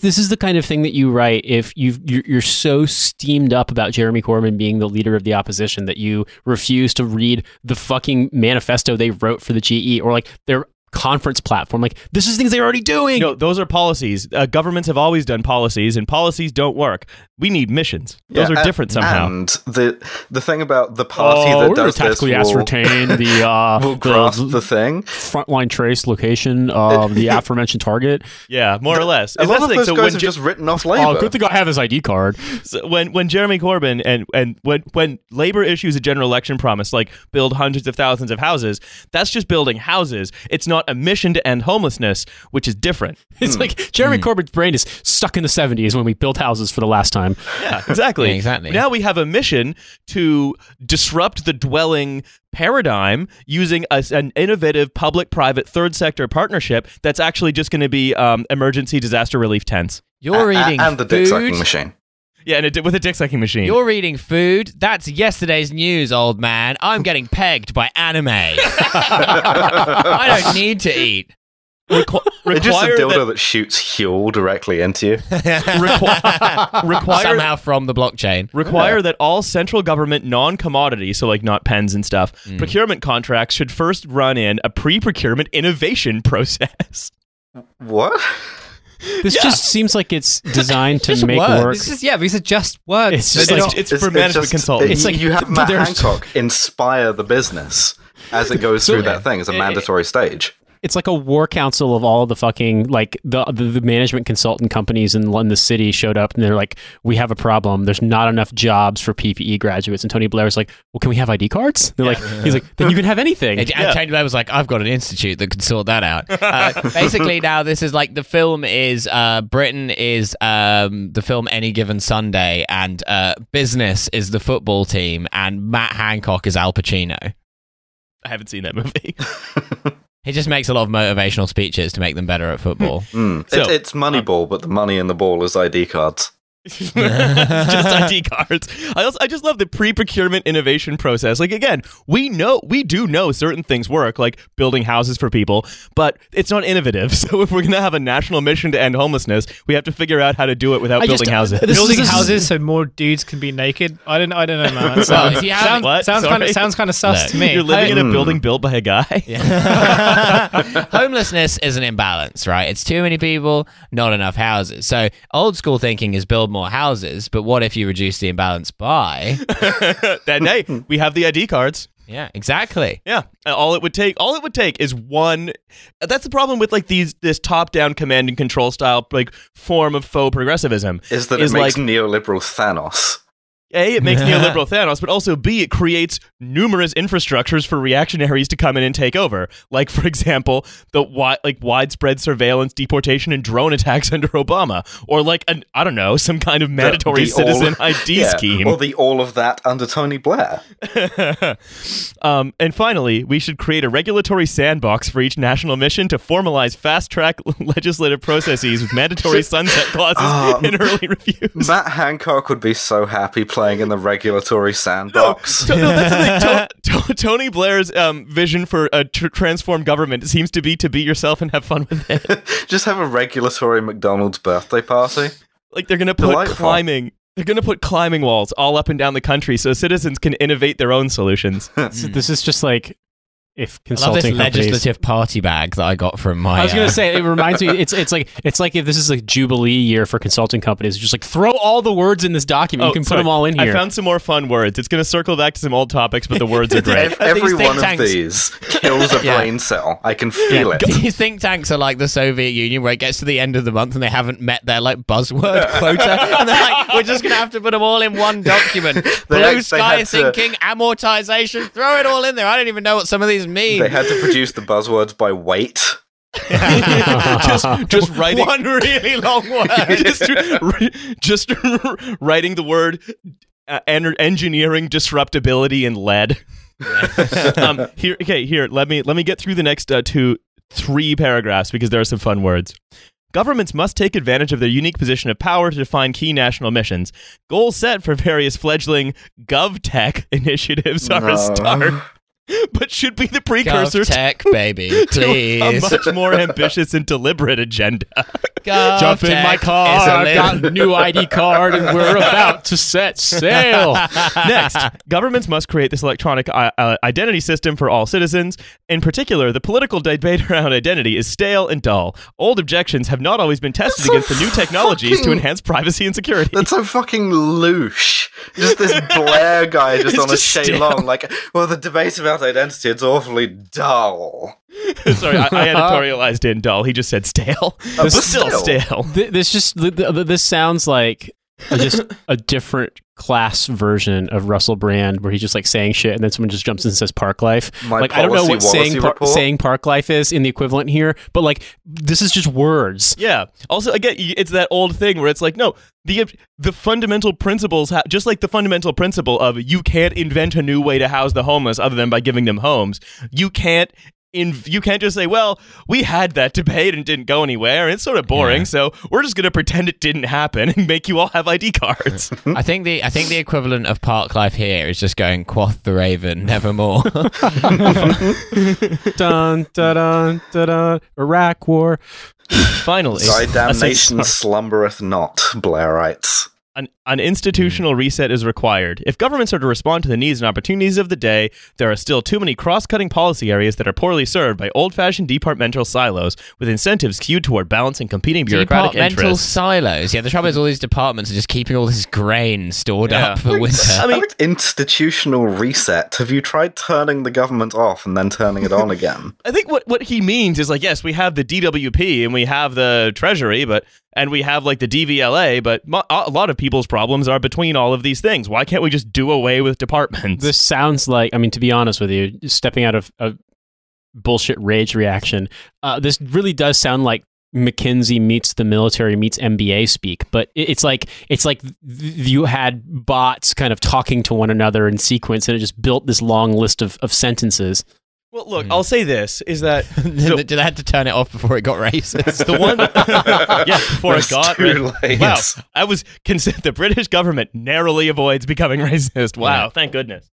this is the kind of thing that you write if you're so steamed up about Jeremy Corbyn being the leader of the opposition that you refuse to read the fucking manifesto they wrote for the GE or like their conference platform. Like, this is things they're already doing. No, those are policies. Governments have always done policies, and policies don't work. We need missions. Those are different somehow. And the thing about the party that does this will grasp the thing. Frontline trace location of the aforementioned target. Yeah, more or less. A lot of those guys have just written off Labour. Oh, good thing I have his ID card. So when Jeremy Corbyn and when Labour issues a general election promise like build hundreds of thousands of houses, that's just building houses. It's not a mission to end homelessness, which is different. It's like Jeremy Corbyn's brain is stuck in the 70s when we built houses for the last time. Yeah, exactly. Now we have a mission to disrupt the dwelling paradigm using an innovative public-private third sector partnership that's actually just going to be emergency disaster relief tents. You're eating and the dick sucking machine. Yeah, with a dick-sucking machine. You're reading food. That's yesterday's news, old man. I'm getting pegged by anime. I don't need to eat. It's just a dildo that shoots Huel directly into you. Somehow from the blockchain. Require that all central government non-commodity, so like not pens and stuff, procurement contracts should first run in a pre-procurement innovation process. What? This just seems like it's designed to make work. These are just words. It's just it's for management consultants. It's like you have Matt Hancock inspire the business as it goes through that thing as a mandatory stage. It's like a war council of all the fucking like the management consultant companies in London City showed up and they're like, we have a problem. There's not enough jobs for PPE graduates. And Tony Blair's like, well, can we have ID cards? They're he's like, then you can have anything. And Tony Blair was like, I've got an institute that can sort that out. Basically, now this is like the film is Britain is the film Any Given Sunday, and business is the football team, and Matt Hancock is Al Pacino. I haven't seen that movie. He just makes a lot of motivational speeches to make them better at football. So, it's Moneyball, but the money in the ball is ID cards. Just ID cards. I just love the pre-procurement innovation process. Like, again, we do know certain things work, like building houses for people, but it's not innovative. So if we're going to have a national mission to end homelessness, we have to figure out how to do it without building houses. Building houses so more dudes can be naked? I don't know, man. Sounds kind of sus to me. You're living in a building built by a guy? Yeah. Homelessness is an imbalance, right? It's too many people, not enough houses. So old school thinking is build more houses, but what if you reduce the imbalance by? Then, hey, we have the ID cards. Yeah, exactly. Yeah, all it would take is one. That's the problem with like this top-down command and control style like form of faux progressivism. Is that it makes like neoliberal Thanos. A, it makes neoliberal Thanos, but also B, it creates numerous infrastructures for reactionaries to come in and take over. Like, for example, the widespread surveillance, deportation, and drone attacks under Obama, or like some kind of mandatory citizen ID scheme, or the all of that under Tony Blair. And finally, we should create a regulatory sandbox for each national mission to formalize fast-track legislative processes with mandatory sunset clauses in early reviews. Matt Hancock would be so happy. Playing in the regulatory sandbox. No, that's the thing. Tony Blair's vision for a transformed government seems to be yourself and have fun with it. Just have a regulatory McDonald's birthday party. Like they're gonna put climbing walls all up and down the country so citizens can innovate their own solutions. This is just like. If consulting I love this legislative party bag that I got from my... I was going to say, it reminds me, it's like if this is like Jubilee year for consulting companies, just like throw all the words in this document. Put them all in here. I found some more fun words. It's going to circle back to some old topics, but the words are great. Every one of these kills a brain cell. I can feel it. These think tanks are like the Soviet Union where it gets to the end of the month and they haven't met their like buzzword quota. And they're like, we're just going to have to put them all in one document. Blue sky thinking, amortization, throw it all in there. I don't even know what some of these mean. They had to produce the buzzwords by weight. just writing one really long word. Just writing the word engineering disruptability in lead. Let me get through the next 2-3 paragraphs because there are some fun words. Governments must take advantage of their unique position of power to define key national missions. Goals set for various fledgling GovTech initiatives are a start. But should be the precursor GovTech, baby, please. To a much more ambitious and deliberate agenda. GovTech jump in my car, I've got a new ID card, and we're about to set sail. Next, governments must create this electronic identity system for all citizens. In particular, the political debate around identity is stale and dull. Old objections have not always been tested against the new technologies to enhance privacy and security. That's so fucking louche. Just this Blair guy on a chaise longue, like, well, the debate about identity, it's awfully dull. Sorry, I editorialized in dull. He just said stale. This still stale. This sounds like just a different class version of Russell Brand, where he's just like saying shit, and then someone just jumps in and says "park life." I don't know what saying "park life" is in the equivalent here, but like this is just words. Yeah. Also, again, it's that old thing where it's like, no, the fundamental principles, just like the fundamental principle of you can't invent a new way to house the homeless other than by giving them homes. You can't just say, well, we had that debate and didn't go anywhere. It's sort of boring, so we're just going to pretend it didn't happen and make you all have ID cards. I think the equivalent of park life here is just going, quoth the raven, nevermore. Dun, dun, dun, dun, dun, Iraq war. Finally. Thy damnation slumbereth not, Blairites. An institutional reset is required. If governments are to respond to the needs and opportunities of the day, there are still too many cross-cutting policy areas that are poorly served by old-fashioned departmental silos, with incentives skewed toward balancing competing bureaucratic interests. Departmental silos. Yeah, the trouble is all these departments are just keeping all this grain stored up for winter. I mean, institutional reset. Have you tried turning the government off and then turning it on again? I think what he means is like, yes, we have the DWP and we have the Treasury, and we have like the DVLA, but a lot of people's problems are between all of these things. Why can't we just do away with departments? This sounds like, I mean, to be honest with you, stepping out of a bullshit rage reaction, this really does sound like McKinsey meets the military meets MBA speak, but it's like you had bots kind of talking to one another in sequence, and it just built this long list of sentences. Well, look, I'll say this, is that... Did I have to turn it off before it got racist? The one... yeah, before it got... Wow, I was... The British government narrowly avoids becoming racist. Wow, yeah. Thank goodness.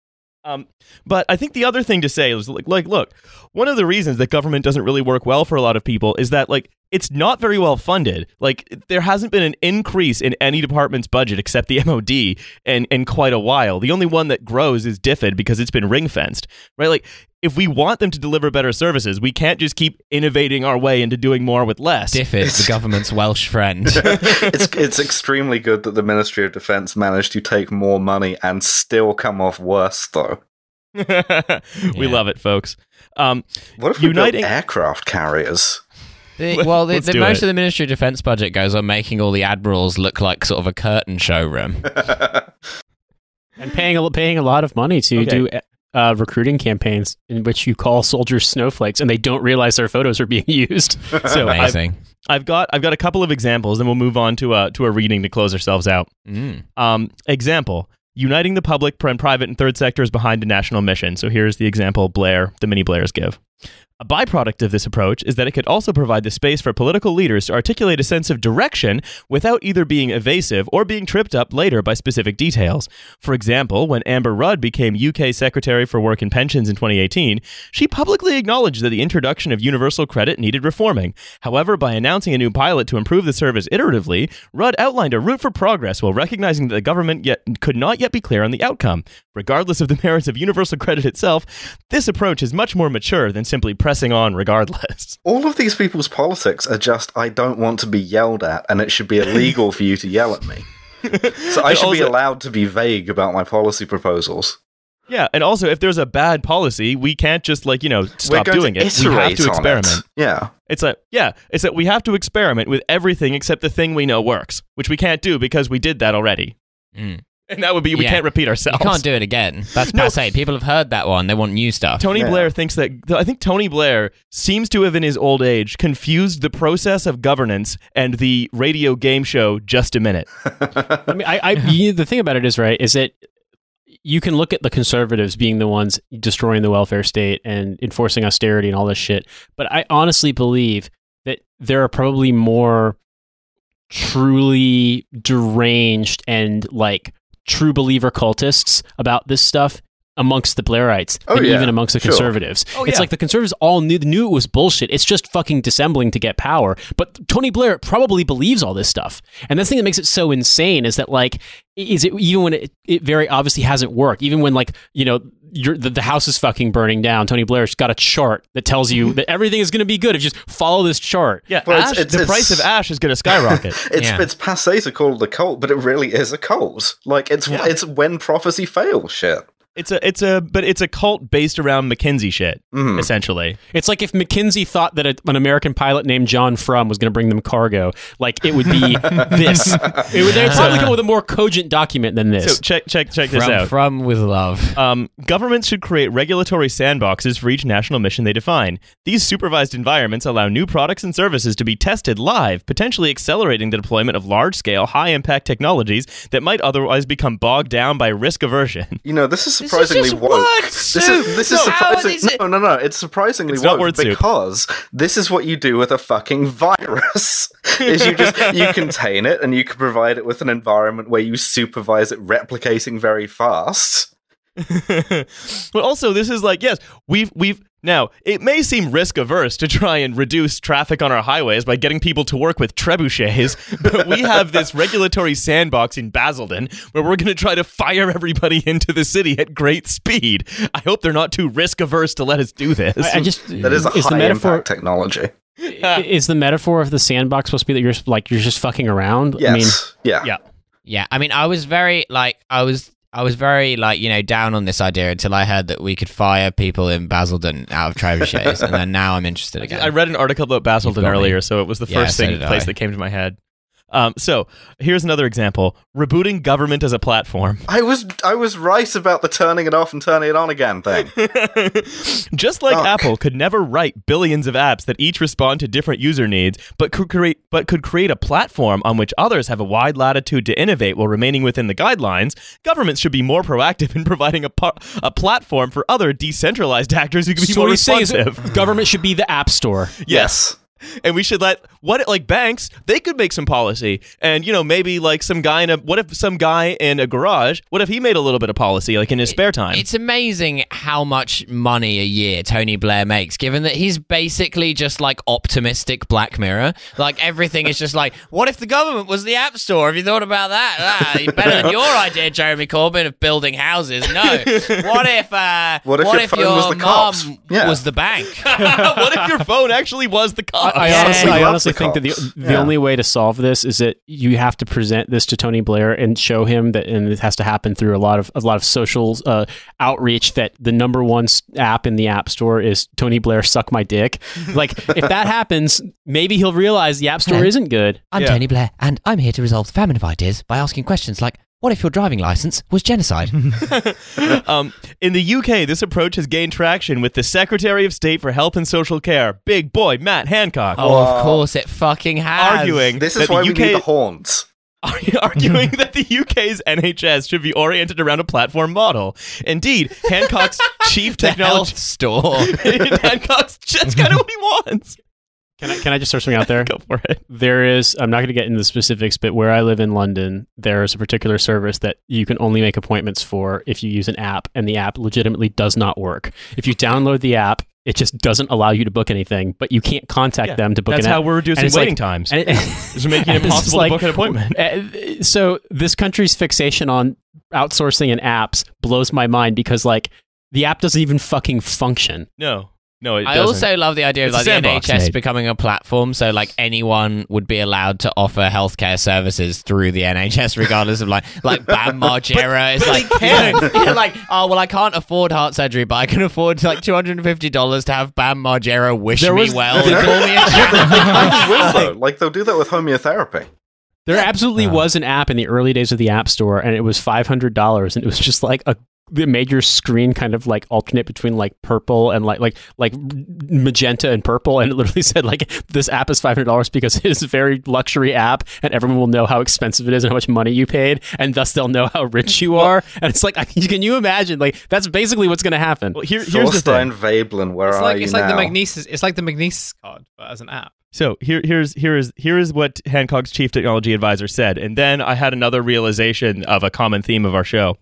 But I think the other thing to say is, like, look, one of the reasons that government doesn't really work well for a lot of people is that, like, it's not very well funded. Like, there hasn't been an increase in any department's budget except the MOD in quite a while. The only one that grows is DFID because it's been ring-fenced, right? Like... If we want them to deliver better services, we can't just keep innovating our way into doing more with less. DFID, the government's Welsh friend. It's extremely good that the Ministry of Defence managed to take more money and still come off worse, though. We love it, folks. What if we built aircraft carriers? Most of the Ministry of Defence budget goes on making all the admirals look like sort of a curtain showroom. And paying a lot of money to do... recruiting campaigns in which you call soldiers snowflakes and they don't realize their photos are being used. So amazing. I've got a couple of examples and we'll move on to a reading to close ourselves out. Example, uniting the public, private and third sectors behind a national mission. So here's the example the mini Blairs give. A byproduct of this approach is that it could also provide the space for political leaders to articulate a sense of direction without either being evasive or being tripped up later by specific details. For example, when Amber Rudd became UK Secretary for Work and Pensions in 2018, she publicly acknowledged that the introduction of universal credit needed reforming. However, by announcing a new pilot to improve the service iteratively, Rudd outlined a route for progress while recognizing that the government could not yet be clear on the outcome. Regardless of the merits of universal credit itself, this approach is much more mature than simply pressing on regardless. All of these people's politics are just, I don't want to be yelled at, and it should be illegal for you to yell at me. So I should be allowed to be vague about my policy proposals. Yeah, and also, if there's a bad policy, we can't just, like, you know, stop doing it. We have to experiment. Yeah. It's that we have to experiment with everything except the thing we know works, which we can't do because we did that already. And that would be, we can't repeat ourselves. You can't do it again. That's passe. People have heard that one. They want new stuff. Tony Blair thinks that... I think Tony Blair seems to have, in his old age, confused the process of governance and the radio game show Just a Minute. I mean, the thing about it is, right, is that you can look at the Conservatives being the ones destroying the welfare state and enforcing austerity and all this shit, but I honestly believe that there are probably more truly deranged and, like... true believer cultists about this stuff amongst the Blairites and even amongst the Conservatives. Sure. It's like the Conservatives all knew it was bullshit. It's just fucking dissembling to get power. But Tony Blair probably believes all this stuff. And that's the thing that makes it so insane is that, like, is it even when it very obviously hasn't worked, even when, like, you know, the house is fucking burning down, Tony Blair's got a chart that tells you that everything is going to be good if you just follow this chart. Yeah, well, the price of ash is going to skyrocket. It's passé to call it a cult, but it really is a cult. Like, it's when prophecy fails shit. It's a cult based around McKinsey shit, essentially. It's like if McKinsey thought that an American pilot named John Frum was going to bring them cargo, like, it would be this. They'd probably come with a more cogent document than this. So check this out. Frum with love. Governments should create regulatory sandboxes for each national mission they define. These supervised environments allow new products and services to be tested live, potentially accelerating the deployment of large-scale, high-impact technologies that might otherwise become bogged down by risk aversion. You know, this is surprisingly woke. This is surprising. No. It's surprisingly woke because this is what you do with a fucking virus. Is you contain it and you can provide it with an environment where you supervise it replicating very fast. But also, this is like, yes, we've now, it may seem risk-averse to try and reduce traffic on our highways by getting people to work with trebuchets, but we have this regulatory sandbox in Basildon where we're going to try to fire everybody into the city at great speed. I hope they're not too risk-averse to let us do this. That is a high-impact technology. Is the metaphor of the sandbox supposed to be that you're just fucking around? Yes. I mean, yeah. I mean, I was very, you know, down on this idea until I heard that we could fire people in Basildon out of trebuchets, and then now I'm interested again. I read an article about Basildon earlier, so it was the first place that came to my head. So here's another example: rebooting government as a platform. I was right about the turning it off and turning it on again thing. Just like Apple could never write billions of apps that each respond to different user needs, but could create a platform on which others have a wide latitude to innovate while remaining within the guidelines. Governments should be more proactive in providing a platform for other decentralized actors who can be more responsive. Government should be the app store. Yes. And we should let banks, they could make some policy, and maybe what if some guy in a garage he made a little bit of policy in his spare time. It's amazing how much money a year Tony Blair makes, given that he's basically just optimistic Black Mirror. Everything is just what if the government was the app store? Have you thought about that? Better than your idea, Jeremy Corbyn, of building houses. No. What if your phone was the cops? Was the bank? What if your phone actually was the cops? I honestly think that the only way to solve this is that you have to present this to Tony Blair and show him that, and it has to happen through a lot of social outreach, that the number one app in the app store is Tony Blair suck my dick. If that happens, maybe he'll realize the app store isn't good. I'm Tony Blair, and I'm here to resolve the famine of ideas by asking questions like, what if your driving license was genocide? In the UK, this approach has gained traction with the Secretary of State for Health and Social Care, big boy Matt Hancock. Oh, of course it fucking has. Arguing that the UK's NHS should be oriented around a platform model. Indeed, Hancock's chief technology store. Hancock's just kind of what he wants. Can I just throw something out there? Go for it. There is, I'm not going to get into the specifics, but where I live in London, there is a particular service that you can only make appointments for if you use an app, and the app legitimately does not work. If you download the app, it just doesn't allow you to book anything, but you can't contact them to book an app. That's how we're reducing waiting times. It's making it impossible to book an appointment. So this country's fixation on outsourcing and apps blows my mind, because the app doesn't even fucking function. No, it doesn't. I also love the idea of the NHS becoming a platform, so anyone would be allowed to offer healthcare services through the NHS, regardless of Bam Margera. I can't afford heart surgery, but I can afford $250 to have Bam Margera wish me well. They'll do that with homeopathy. There absolutely was an app in the early days of the App Store, and it was $500, and it was just the major screen kind of alternate between purple and like magenta and purple, and it literally said this app is $500 because it is a very luxury app and everyone will know how expensive it is and how much money you paid, and thus they'll know how rich you are. And it's can you imagine? That's basically what's going to happen. Well, here's the thing. Veblen, where are you now? It's like the Magnesis card, but as an app. So here is what Hancock's chief technology advisor said, and then I had another realization of a common theme of our show.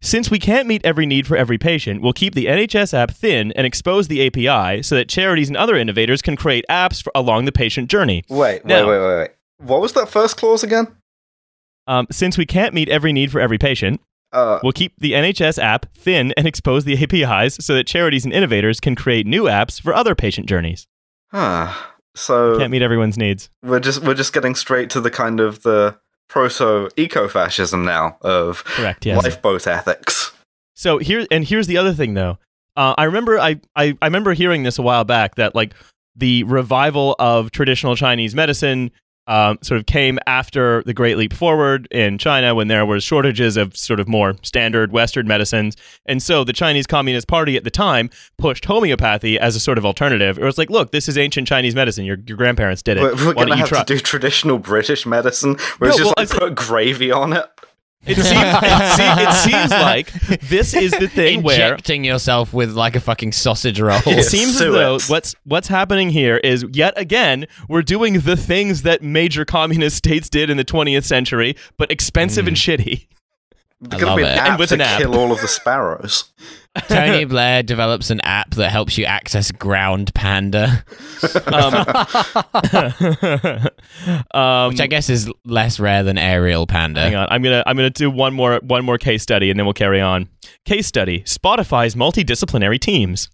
Since we can't meet every need for every patient, we'll keep the NHS app thin and expose the API so that charities and other innovators can create apps along the patient journey. Wait. What was that first clause again? Since we can't meet every need for every patient, we'll keep the NHS app thin and expose the APIs so that charities and innovators can create new apps for other patient journeys. So can't meet everyone's needs. We're just getting straight to the kind of the proto eco-fascism now of lifeboat ethics. So here's the other thing though. I remember hearing this a while back that the revival of traditional Chinese medicine sort of came after the Great Leap Forward in China, when there was shortages of sort of more standard Western medicines. And so the Chinese Communist Party at the time pushed homeopathy as a sort of alternative. It was look, this is ancient Chinese medicine. Your grandparents did it. We're going to have to do traditional British medicine, where put gravy on it. It seems like this is the thing where injecting yourself with a fucking sausage roll. It seems as though what's happening here is, yet again, we're doing the things that major communist states did in the 20th century, but expensive and shitty. There's going to be an app to kill all of the sparrows. Tony Blair develops an app that helps you access Ground Panda, which I guess is less rare than Aerial Panda. Hang on, I'm gonna do one more case study, and then we'll carry on. Case study: Spotify's multidisciplinary teams.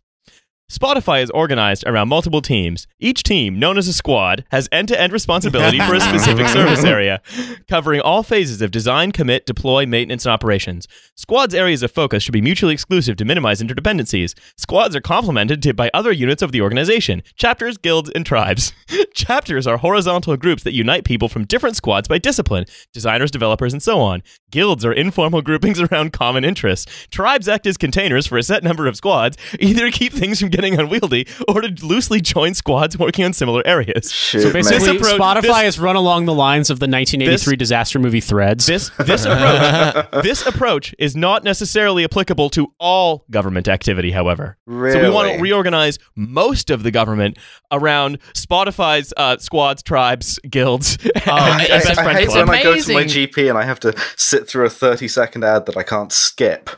Spotify is organized around multiple teams. Each team, known as a squad, has end-to-end responsibility for a specific service area, covering all phases of design, commit, deploy, maintenance, and operations. Squads' areas of focus should be mutually exclusive to minimize interdependencies. Squads are complemented by other units of the organization, chapters, guilds, and tribes. Chapters are horizontal groups that unite people from different squads by discipline, designers, developers, and so on. Guilds are informal groupings around common interests. Tribes act as containers for a set number of squads, either keep things from getting unwieldy or to loosely join squads working on similar areas. Shoot, so basically, Spotify has run along the lines of the 1983 disaster movie Threads. This approach is not necessarily applicable to all government activity, however. Really? So we want to reorganize most of the government around Spotify's squads, tribes, guilds, and best friend club. I hate when I go to my GP and I have to sit through a 30-second ad that I can't skip.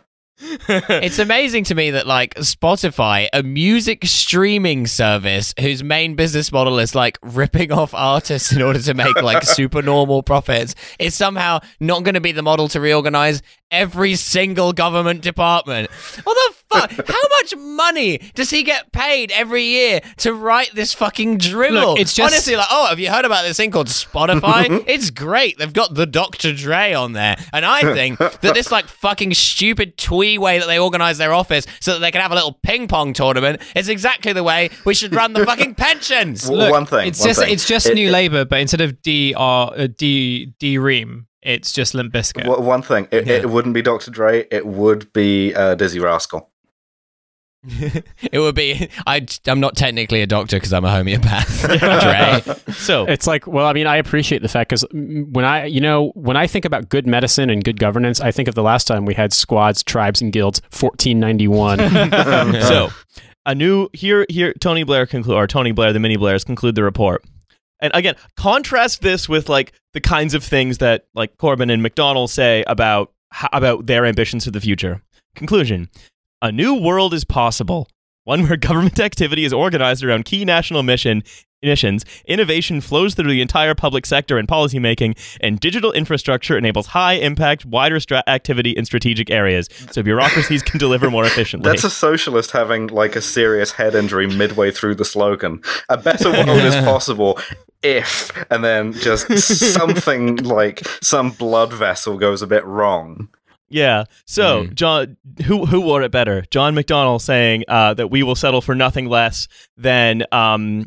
It's amazing to me that, like, Spotify, a music streaming service whose main business model is, like, ripping off artists in order to make, like, super normal profits, is somehow not going to be the model to reorganize every single government department. What the fuck? How much money does he get paid every year to write this fucking drivel? Look, it's just... Honestly, like, oh, have you heard about this thing called Spotify? It's great. They've got the Dr. Dre on there. And I think that this, like, fucking stupid twee way that they organise their office so that they can have a little ping pong tournament is exactly the way we should run the fucking pensions. Look, It's just New Labour, but instead of D-Ream, it's just Limp Bizkit. One thing. It wouldn't be Dr. Dre. It would be Dizzy Rascal. It would be... I'm not technically a doctor because I'm a homeopath. Dre. So it's like, well, I mean, I appreciate the fact because when I think about good medicine and good governance, I think of the last time we had squads, tribes, and guilds, 1491. So Tony Blair, the mini Blairs conclude the report. And again, contrast this with, like, the kinds of things that, like, Corbyn and McDonnell say about their ambitions for the future. Conclusion. A new world is possible. One where government activity is organized around key national missions, innovation flows through the entire public sector and policymaking, and digital infrastructure enables high-impact, wider activity in strategic areas, so bureaucracies can deliver more efficiently. That's a socialist having, like, a serious head injury midway through the slogan. A better world is possible if, and then just something like some blood vessel goes a bit wrong. Yeah. So, John, who wore it better? John McDonnell saying that we will settle for nothing less than a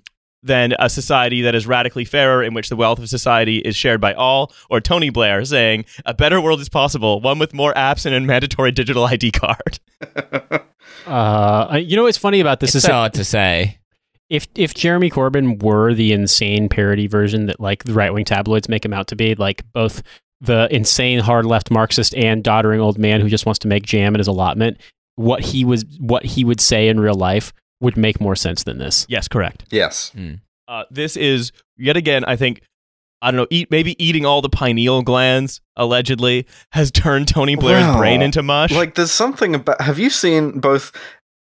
society that is radically fairer, in which the wealth of society is shared by all, or Tony Blair saying a better world is possible, one with more apps and a mandatory digital ID card. You know what's funny about this? It's so hard to say. If Jeremy Corbyn were the insane parody version that, like, the right-wing tabloids make him out to be, like, both the insane hard left Marxist and doddering old man who just wants to make jam in his allotment, what he would say in real life would make more sense than this. Yes, correct. Yes. This is yet again, I think, I don't know, eating all the pineal glands, allegedly, has turned Tony Blair's brain into mush. Like, there's something about, have you seen both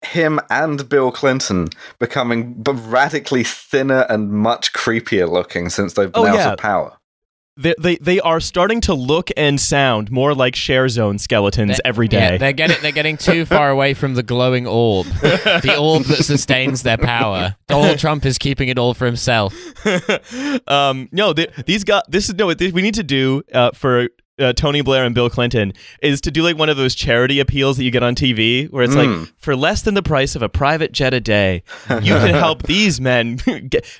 him and Bill Clinton becoming radically thinner and much creepier looking since they've been out of power? They are starting to look and sound more like Share Zone skeletons every day. Yeah, they're getting too far away from the glowing orb, the orb that sustains their power. Donald Trump is keeping it all for himself. We need to do for Tony Blair and Bill Clinton is to do, like, one of those charity appeals that you get on TV where it's like, for less than the price of a private jet a day, you can help these men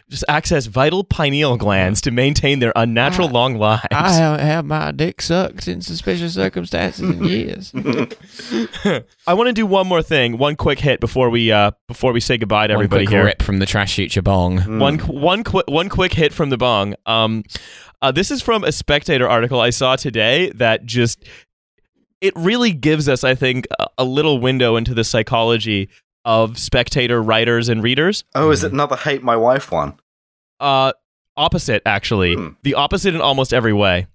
just access vital pineal glands to maintain their unnatural long lives. I haven't had my dick sucked in suspicious circumstances in years. I want to do one more thing, one quick hit before we say goodbye to everybody here. One quick rip from the Trash Future bong. One quick hit from the bong. This is from a Spectator article I saw today that just, it really gives us, I think, a little window into the psychology of Spectator writers and readers. Oh, is it not the Hate My Wife one? Opposite, actually. The opposite in almost every way.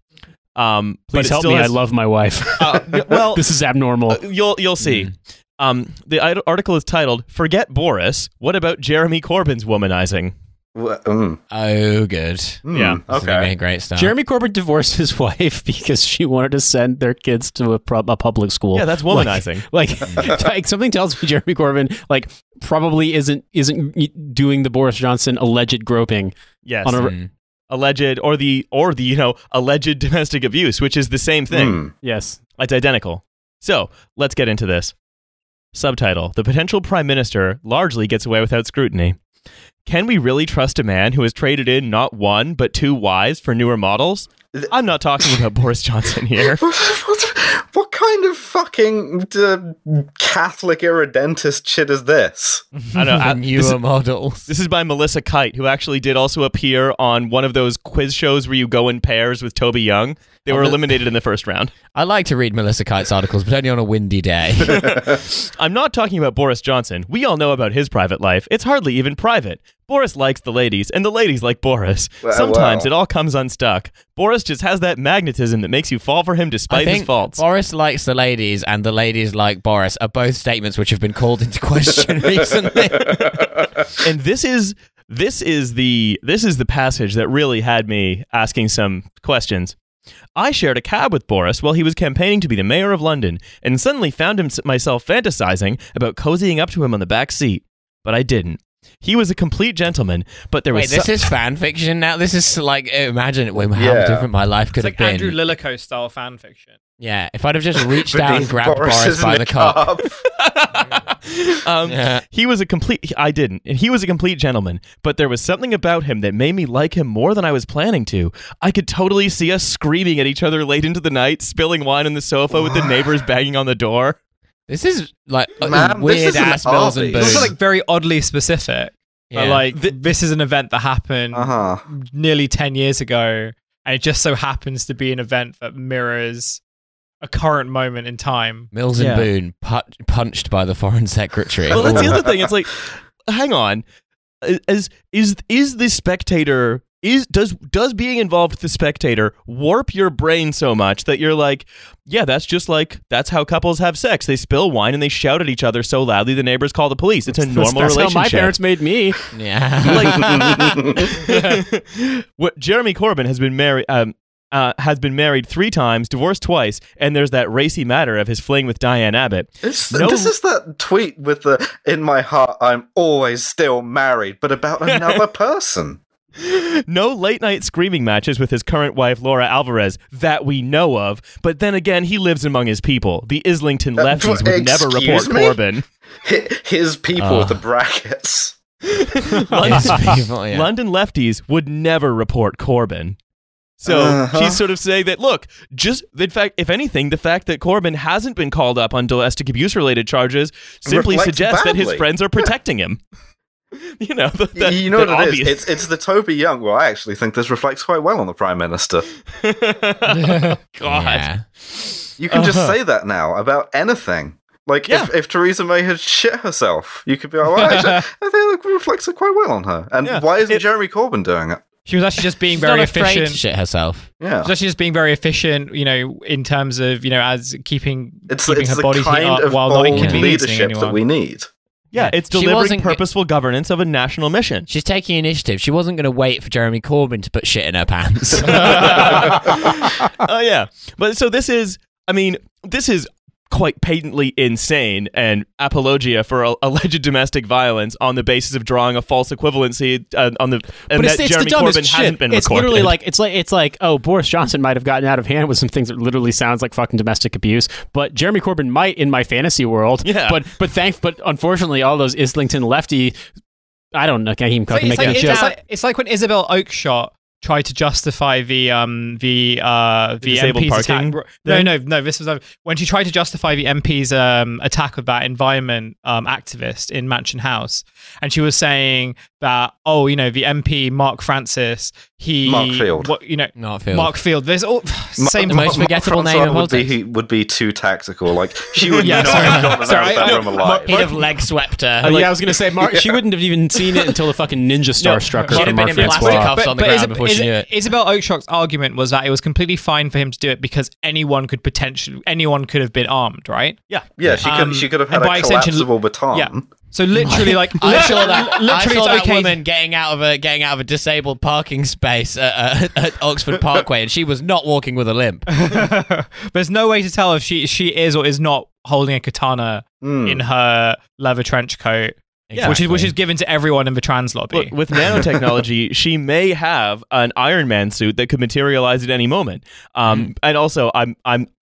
Please help me, I love my wife. Well, this is abnormal. You'll see. The article is titled, Forget Boris, What About Jeremy Corbyn's Womanizing? Oh, good. Yeah. This okay. Great stuff. Jeremy Corbyn divorced his wife because she wanted to send their kids to a public school. Yeah, that's womanizing. Like something tells me Jeremy Corbyn probably isn't doing the Boris Johnson alleged groping. Yes. Alleged or the alleged domestic abuse, which is the same thing. Yes. It's identical. So let's get into this. Subtitle: The potential prime minister largely gets away without scrutiny. Can we really trust a man who has traded in not one, but two Ys for newer models? I'm not talking about Boris Johnson here. What kind of fucking Catholic-era dentist shit is this? I don't know. Newer models. This is by Melissa Kite, who actually did also appear on one of those quiz shows where you go in pairs with Toby Young. They were eliminated in the first round. I like to read Melissa Kite's articles, but only on a windy day. I'm not talking about Boris Johnson. We all know about his private life. It's hardly even private. Boris likes the ladies, and the ladies like Boris. Sometimes it all comes unstuck. Boris just has that magnetism that makes you fall for him despite his faults. Boris likes the ladies, and the ladies like Boris are both statements which have been called into question recently. And this is the passage that really had me asking some questions. I shared a cab with Boris while he was campaigning to be the mayor of London, and suddenly found myself fantasizing about cozying up to him on the back seat. But I didn't. He was a complete gentleman, but there was... Wait, this is fan fiction now? This is imagine how different my life could have been. It's like Andrew Lillico style fan fiction. Yeah, if I'd have just reached down and grabbed Boris by the cup. He was a complete gentleman, but there was something about him that made me like him more than I was planning to. I could totally see us screaming at each other late into the night, spilling wine on the sofa with the neighbors banging on the door. This is weird ass bells and booze. It's very oddly specific. Yeah. This is an event that happened nearly 10 years ago, and it just so happens to be an event that mirrors a current moment in time. Mills and Boone punched by the Foreign Secretary. Well, that's the other thing. It's hang on, is the Spectator? Does being involved with the Spectator warp your brain so much that you're that's how couples have sex. They spill wine and they shout at each other so loudly the neighbors call the police. It's a normal relationship. That's how my parents made me. Yeah. Jeremy Corbyn has been married. Has been married 3 times, divorced twice, and there's that racy matter of his fling with Diane Abbott. This is that tweet with the, in my heart, I'm always still married, but about another person. No late-night screaming matches with his current wife, Laura Alvarez, that we know of. But then again, he lives among his people. The Islington lefties would never report Corbyn. His people, the brackets. London lefties would never report Corbyn. So she's sort of saying that, look, if anything, the fact that Corbyn hasn't been called up on domestic abuse-related charges simply suggests that his friends are protecting him. What it is? It's the Toby Young. Well, I actually think this reflects quite well on the Prime Minister. God. Yeah. You can just say that now about anything. If Theresa May had shit herself, you could be I think it reflects it quite well on her. And why isn't Jeremy Corbyn doing it? She was actually just being very efficient. To shit herself. Yeah. She was actually just being very efficient, in terms of, as keeping her body heat up while not inconveniencing leadership anyone. That we need. Yeah, it's delivering purposeful governance of a national mission. She's taking initiative. She wasn't going to wait for Jeremy Corbyn to put shit in her pants. Oh, yeah. But so this is quite patently insane and apologia for alleged domestic violence on the basis of drawing a false equivalency on the. And that it's Jeremy Corbyn hasn't been recorded. It's literally Boris Johnson might have gotten out of hand with some things that literally sounds like fucking domestic abuse, but Jeremy Corbyn might in my fantasy world. Yeah. But unfortunately, all those Islington lefty, I don't know, can't even make that joke. It's like when Isabel Oakeshott tried to justify the disabled MP's parking attack. No. This was when she tried to justify the MP's attack of that environment activist in Mansion House, and she was saying that the MP Mark Field. There's all same the most forgettable name in politics. Would be too tactical. She would not have gotten that room alive. He'd have leg swept her. I was going to say Mark. She wouldn't have even seen it until the fucking ninja star struck her. She'd have been in plastic cuffs on the ground before. Isabel Oakshock's argument was that it was completely fine for him to do it because anyone could have been armed, right? Yeah. She could have had a collapsible baton. Yeah. So literally, like I saw that woman getting out of a disabled parking space at Oxford Parkway, and she was not walking with a limp. There's no way to tell if she is or is not holding a katana in her leather trench coat, exactly. which is given to everyone in the trans lobby. Look, with nanotechnology, she may have an Iron Man suit that could materialize at any moment. And also,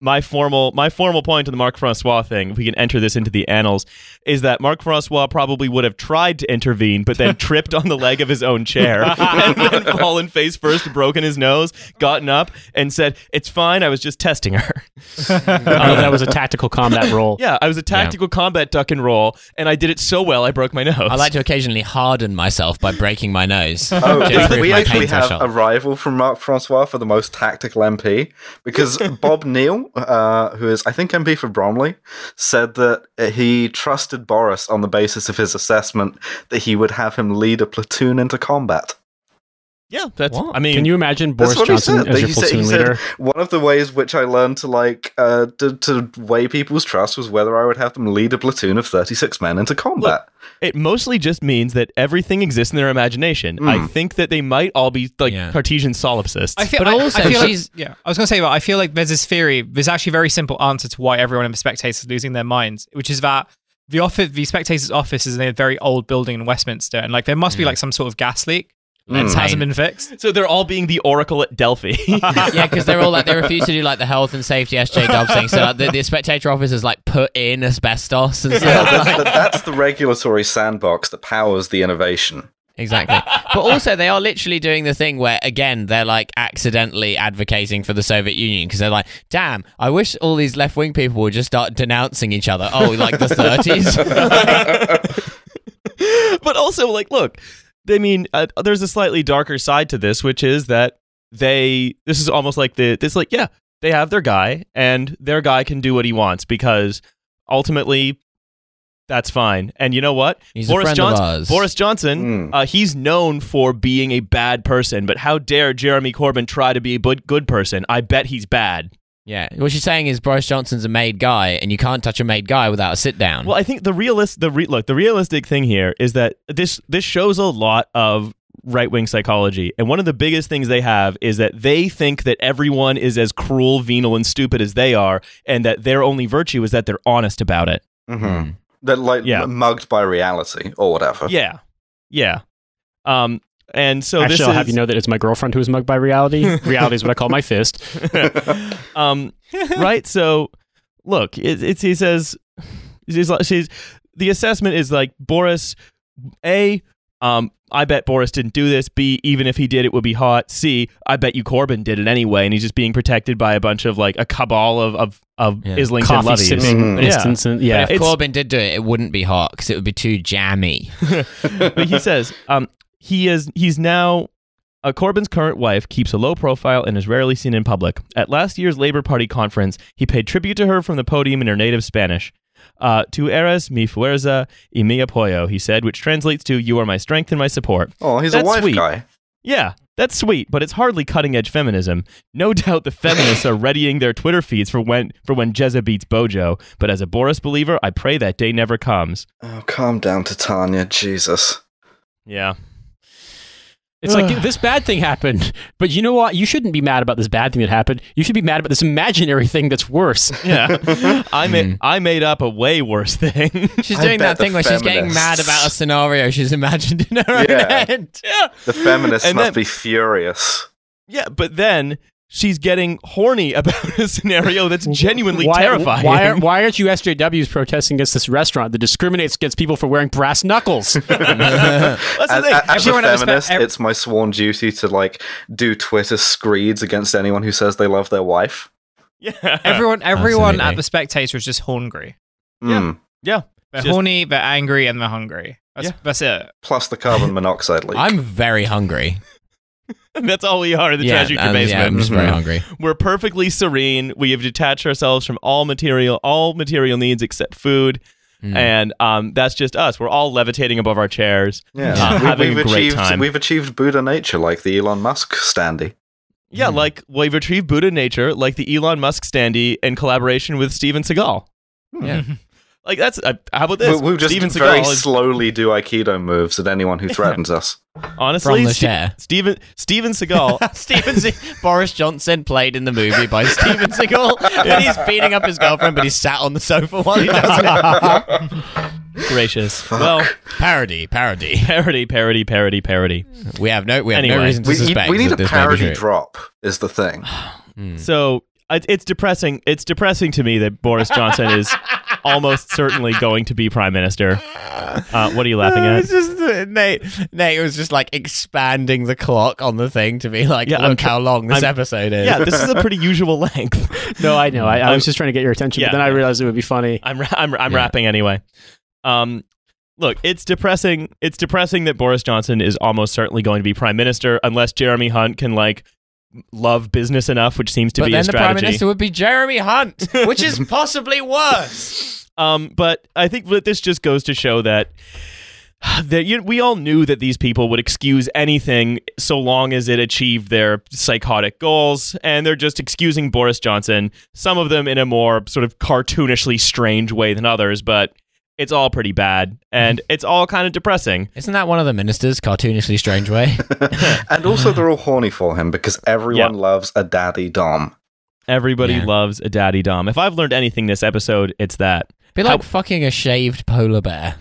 my formal point on the Marc Francois thing, if we can enter this into the annals, is that Marc Francois probably would have tried to intervene, but then tripped on the leg of his own chair and then fallen face first, broken his nose, gotten up, and said, "It's fine. I was just testing her." That was a tactical combat roll. Yeah, I was a tactical combat duck and roll, and I did it so well I broke my nose. I like to occasionally harden myself by breaking my nose. We actually have a rival from Marc Francois for the most tactical MP, because Bob Neal, who is I think MP for Bromley, said that he trusted Boris on the basis of his assessment that he would have him lead a platoon into combat. Yeah, that's. What? I mean, can you imagine Boris Johnson as your platoon leader? One of the ways which I learned to to weigh people's trust was whether I would have them lead a platoon of 36 men into combat. Look, it mostly just means that everything exists in their imagination. I think that they might all be Cartesian solipsists. I feel like there's this theory. There's actually a very simple answer to why everyone in the Spectator is losing their minds, which is that. The Spectator's office is in a very old building in Westminster, and there must be some sort of gas leak that hasn't been fixed. So they're all being the Oracle at Delphi. Yeah, because they're all they refuse to do the health and safety SJ Dobbs thing. So the Spectator office is put in asbestos and stuff. That's the regulatory sandbox that powers the innovation. Exactly. But also, they are literally doing the thing where, again, they're accidentally advocating for the Soviet Union, because they're damn, I wish all these left-wing people would just start denouncing each other. Oh, the 30s? But also, look, I mean, there's a slightly darker side to this, which is that this is almost they have their guy, and their guy can do what he wants, because ultimately... That's fine. And you know what? Boris Johnson, he's known for being a bad person, but how dare Jeremy Corbyn try to be a good person? I bet he's bad. Yeah. What she's saying is Boris Johnson's a made guy, and you can't touch a made guy without a sit down. Well, I think the realistic thing here is that this shows a lot of right-wing psychology, and one of the biggest things they have is that they think that everyone is as cruel, venal, and stupid as they are, and that their only virtue is that they're honest about it. Mm-hmm. They're mugged by reality or whatever. Yeah. Yeah. And so actually, I'll have you know that it's my girlfriend who is mugged by reality. Reality is what I call my fist. Right? So, look, the assessment is Boris, A, I bet Boris didn't do this. B, even if he did, it would be hot. C, I bet you Corbyn did it anyway, and he's just being protected by a bunch of a cabal of Islington lovies. But if Corbyn did do it, it wouldn't be hot because it would be too jammy. But he says Corbyn's current wife keeps a low profile and is rarely seen in public. At last year's Labour Party conference, he paid tribute to her from the podium in her native Spanish. Tu eres mi fuerza y mi apoyo, he said, which translates to "You are my strength and my support." Oh, he's a wife guy. Yeah, that's sweet, but it's hardly cutting-edge feminism. No doubt the feminists are readying their Twitter feeds for when Jezza beats Bojo, but as a Boris believer, I pray that day never comes. Oh, calm down, Titania, Jesus. Yeah. It's this bad thing happened, but you know what? You shouldn't be mad about this bad thing that happened. You should be mad about this imaginary thing that's worse. Yeah, I made up a way worse thing. She's doing that thing where she's getting mad about a scenario she's imagined in her own head. Yeah. The feminists must be furious. Yeah, but then she's getting horny about a scenario that's genuinely terrifying. Why aren't you SJWs protesting against this restaurant that discriminates against people for wearing brass knuckles? As a feminist, it's my sworn duty to do Twitter screeds against anyone who says they love their wife. Yeah, everyone at the Spectator is just hungry. Mm. Yeah, they're horny, they're angry, and they're hungry. That's it. Plus the carbon monoxide leak. I'm very hungry. That's all we are, the Trash Future basement. Yeah, I'm just very hungry. We're perfectly serene. We have detached ourselves from all material needs except food. And that's just us. We're all levitating above our chairs. Yeah. Having a great time. We've achieved Buddha nature like the Elon Musk standee. Yeah, we've achieved Buddha nature like the Elon Musk standee in collaboration with Steven Seagal. Yeah. Like, that's how about this? We'll just Steven very Seagal slowly do Aikido moves at anyone who threatens us. Honestly, Steven Seagal. Boris Johnson played in the movie by Steven Seagal when he's beating up his girlfriend, but he's sat on the sofa while he does it. Gracious. Fuck. Well, parody. We have no reason to suspect. We need a parody drop is the thing. So it's depressing. It's depressing to me that Boris Johnson is almost certainly going to be prime minister. What are you laughing at? It's just Nate was just like expanding the clock on the thing to be like, look how long this episode is. Yeah, this is a pretty usual length. No, I know. I was just trying to get your attention, but then I realized it would be funny. I'm rapping anyway. Look, it's depressing. It's depressing that Boris Johnson is almost certainly going to be prime minister unless Jeremy Hunt can love business enough, which seems to be a strategy. But then the prime minister would be Jeremy Hunt, which is possibly worse. But I think that this just goes to show that we all knew that these people would excuse anything so long as it achieved their psychotic goals, and they're just excusing Boris Johnson, some of them in a more sort of cartoonishly strange way than others, but it's all pretty bad, and it's all kind of depressing. Isn't that one of the ministers, cartoonishly strange way? And also, they're all horny for him because everyone loves a daddy dom. Everybody loves a daddy dom. If I've learned anything this episode, it's that. Be like fucking a shaved polar bear.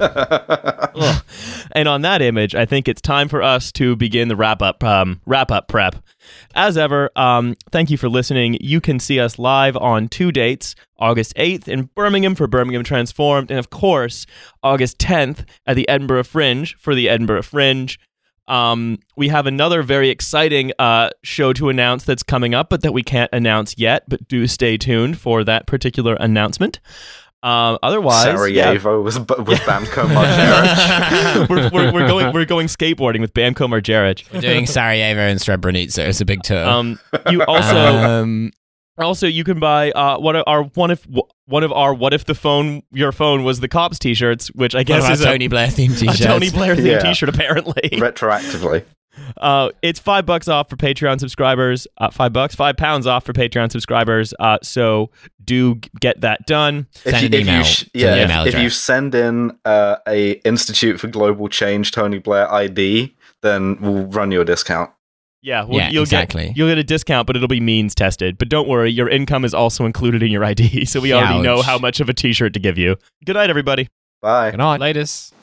And on that image, I think it's time for us to begin the wrap-up prep. As ever, thank you for listening. You can see us live on 2 dates, August 8th in Birmingham for Birmingham Transformed, and of course, August 10th at the Edinburgh Fringe for the Edinburgh Fringe. We have another very exciting show to announce that's coming up, but that we can't announce yet, but do stay tuned for that particular announcement. Otherwise, Sarajevo was Bamko Marjaric. we're going skateboarding with Bamko Marjaric. We're doing Sarajevo and Srebrenica. It's a big tour. You also you can buy one of our your phone was the cops t-shirts, which I guess is a Tony Blair themed t-shirt. T-shirt apparently retroactively. It's $5 off for Patreon subscribers. £5 off for Patreon subscribers. So do get that done. If you send in a Institute for Global Change Tony Blair ID, then we'll run you a discount. You'll get a discount, but it'll be means tested. But don't worry, your income is also included in your ID, so we already know how much of a T-shirt to give you. Good night, everybody. Bye. Good night. Latest.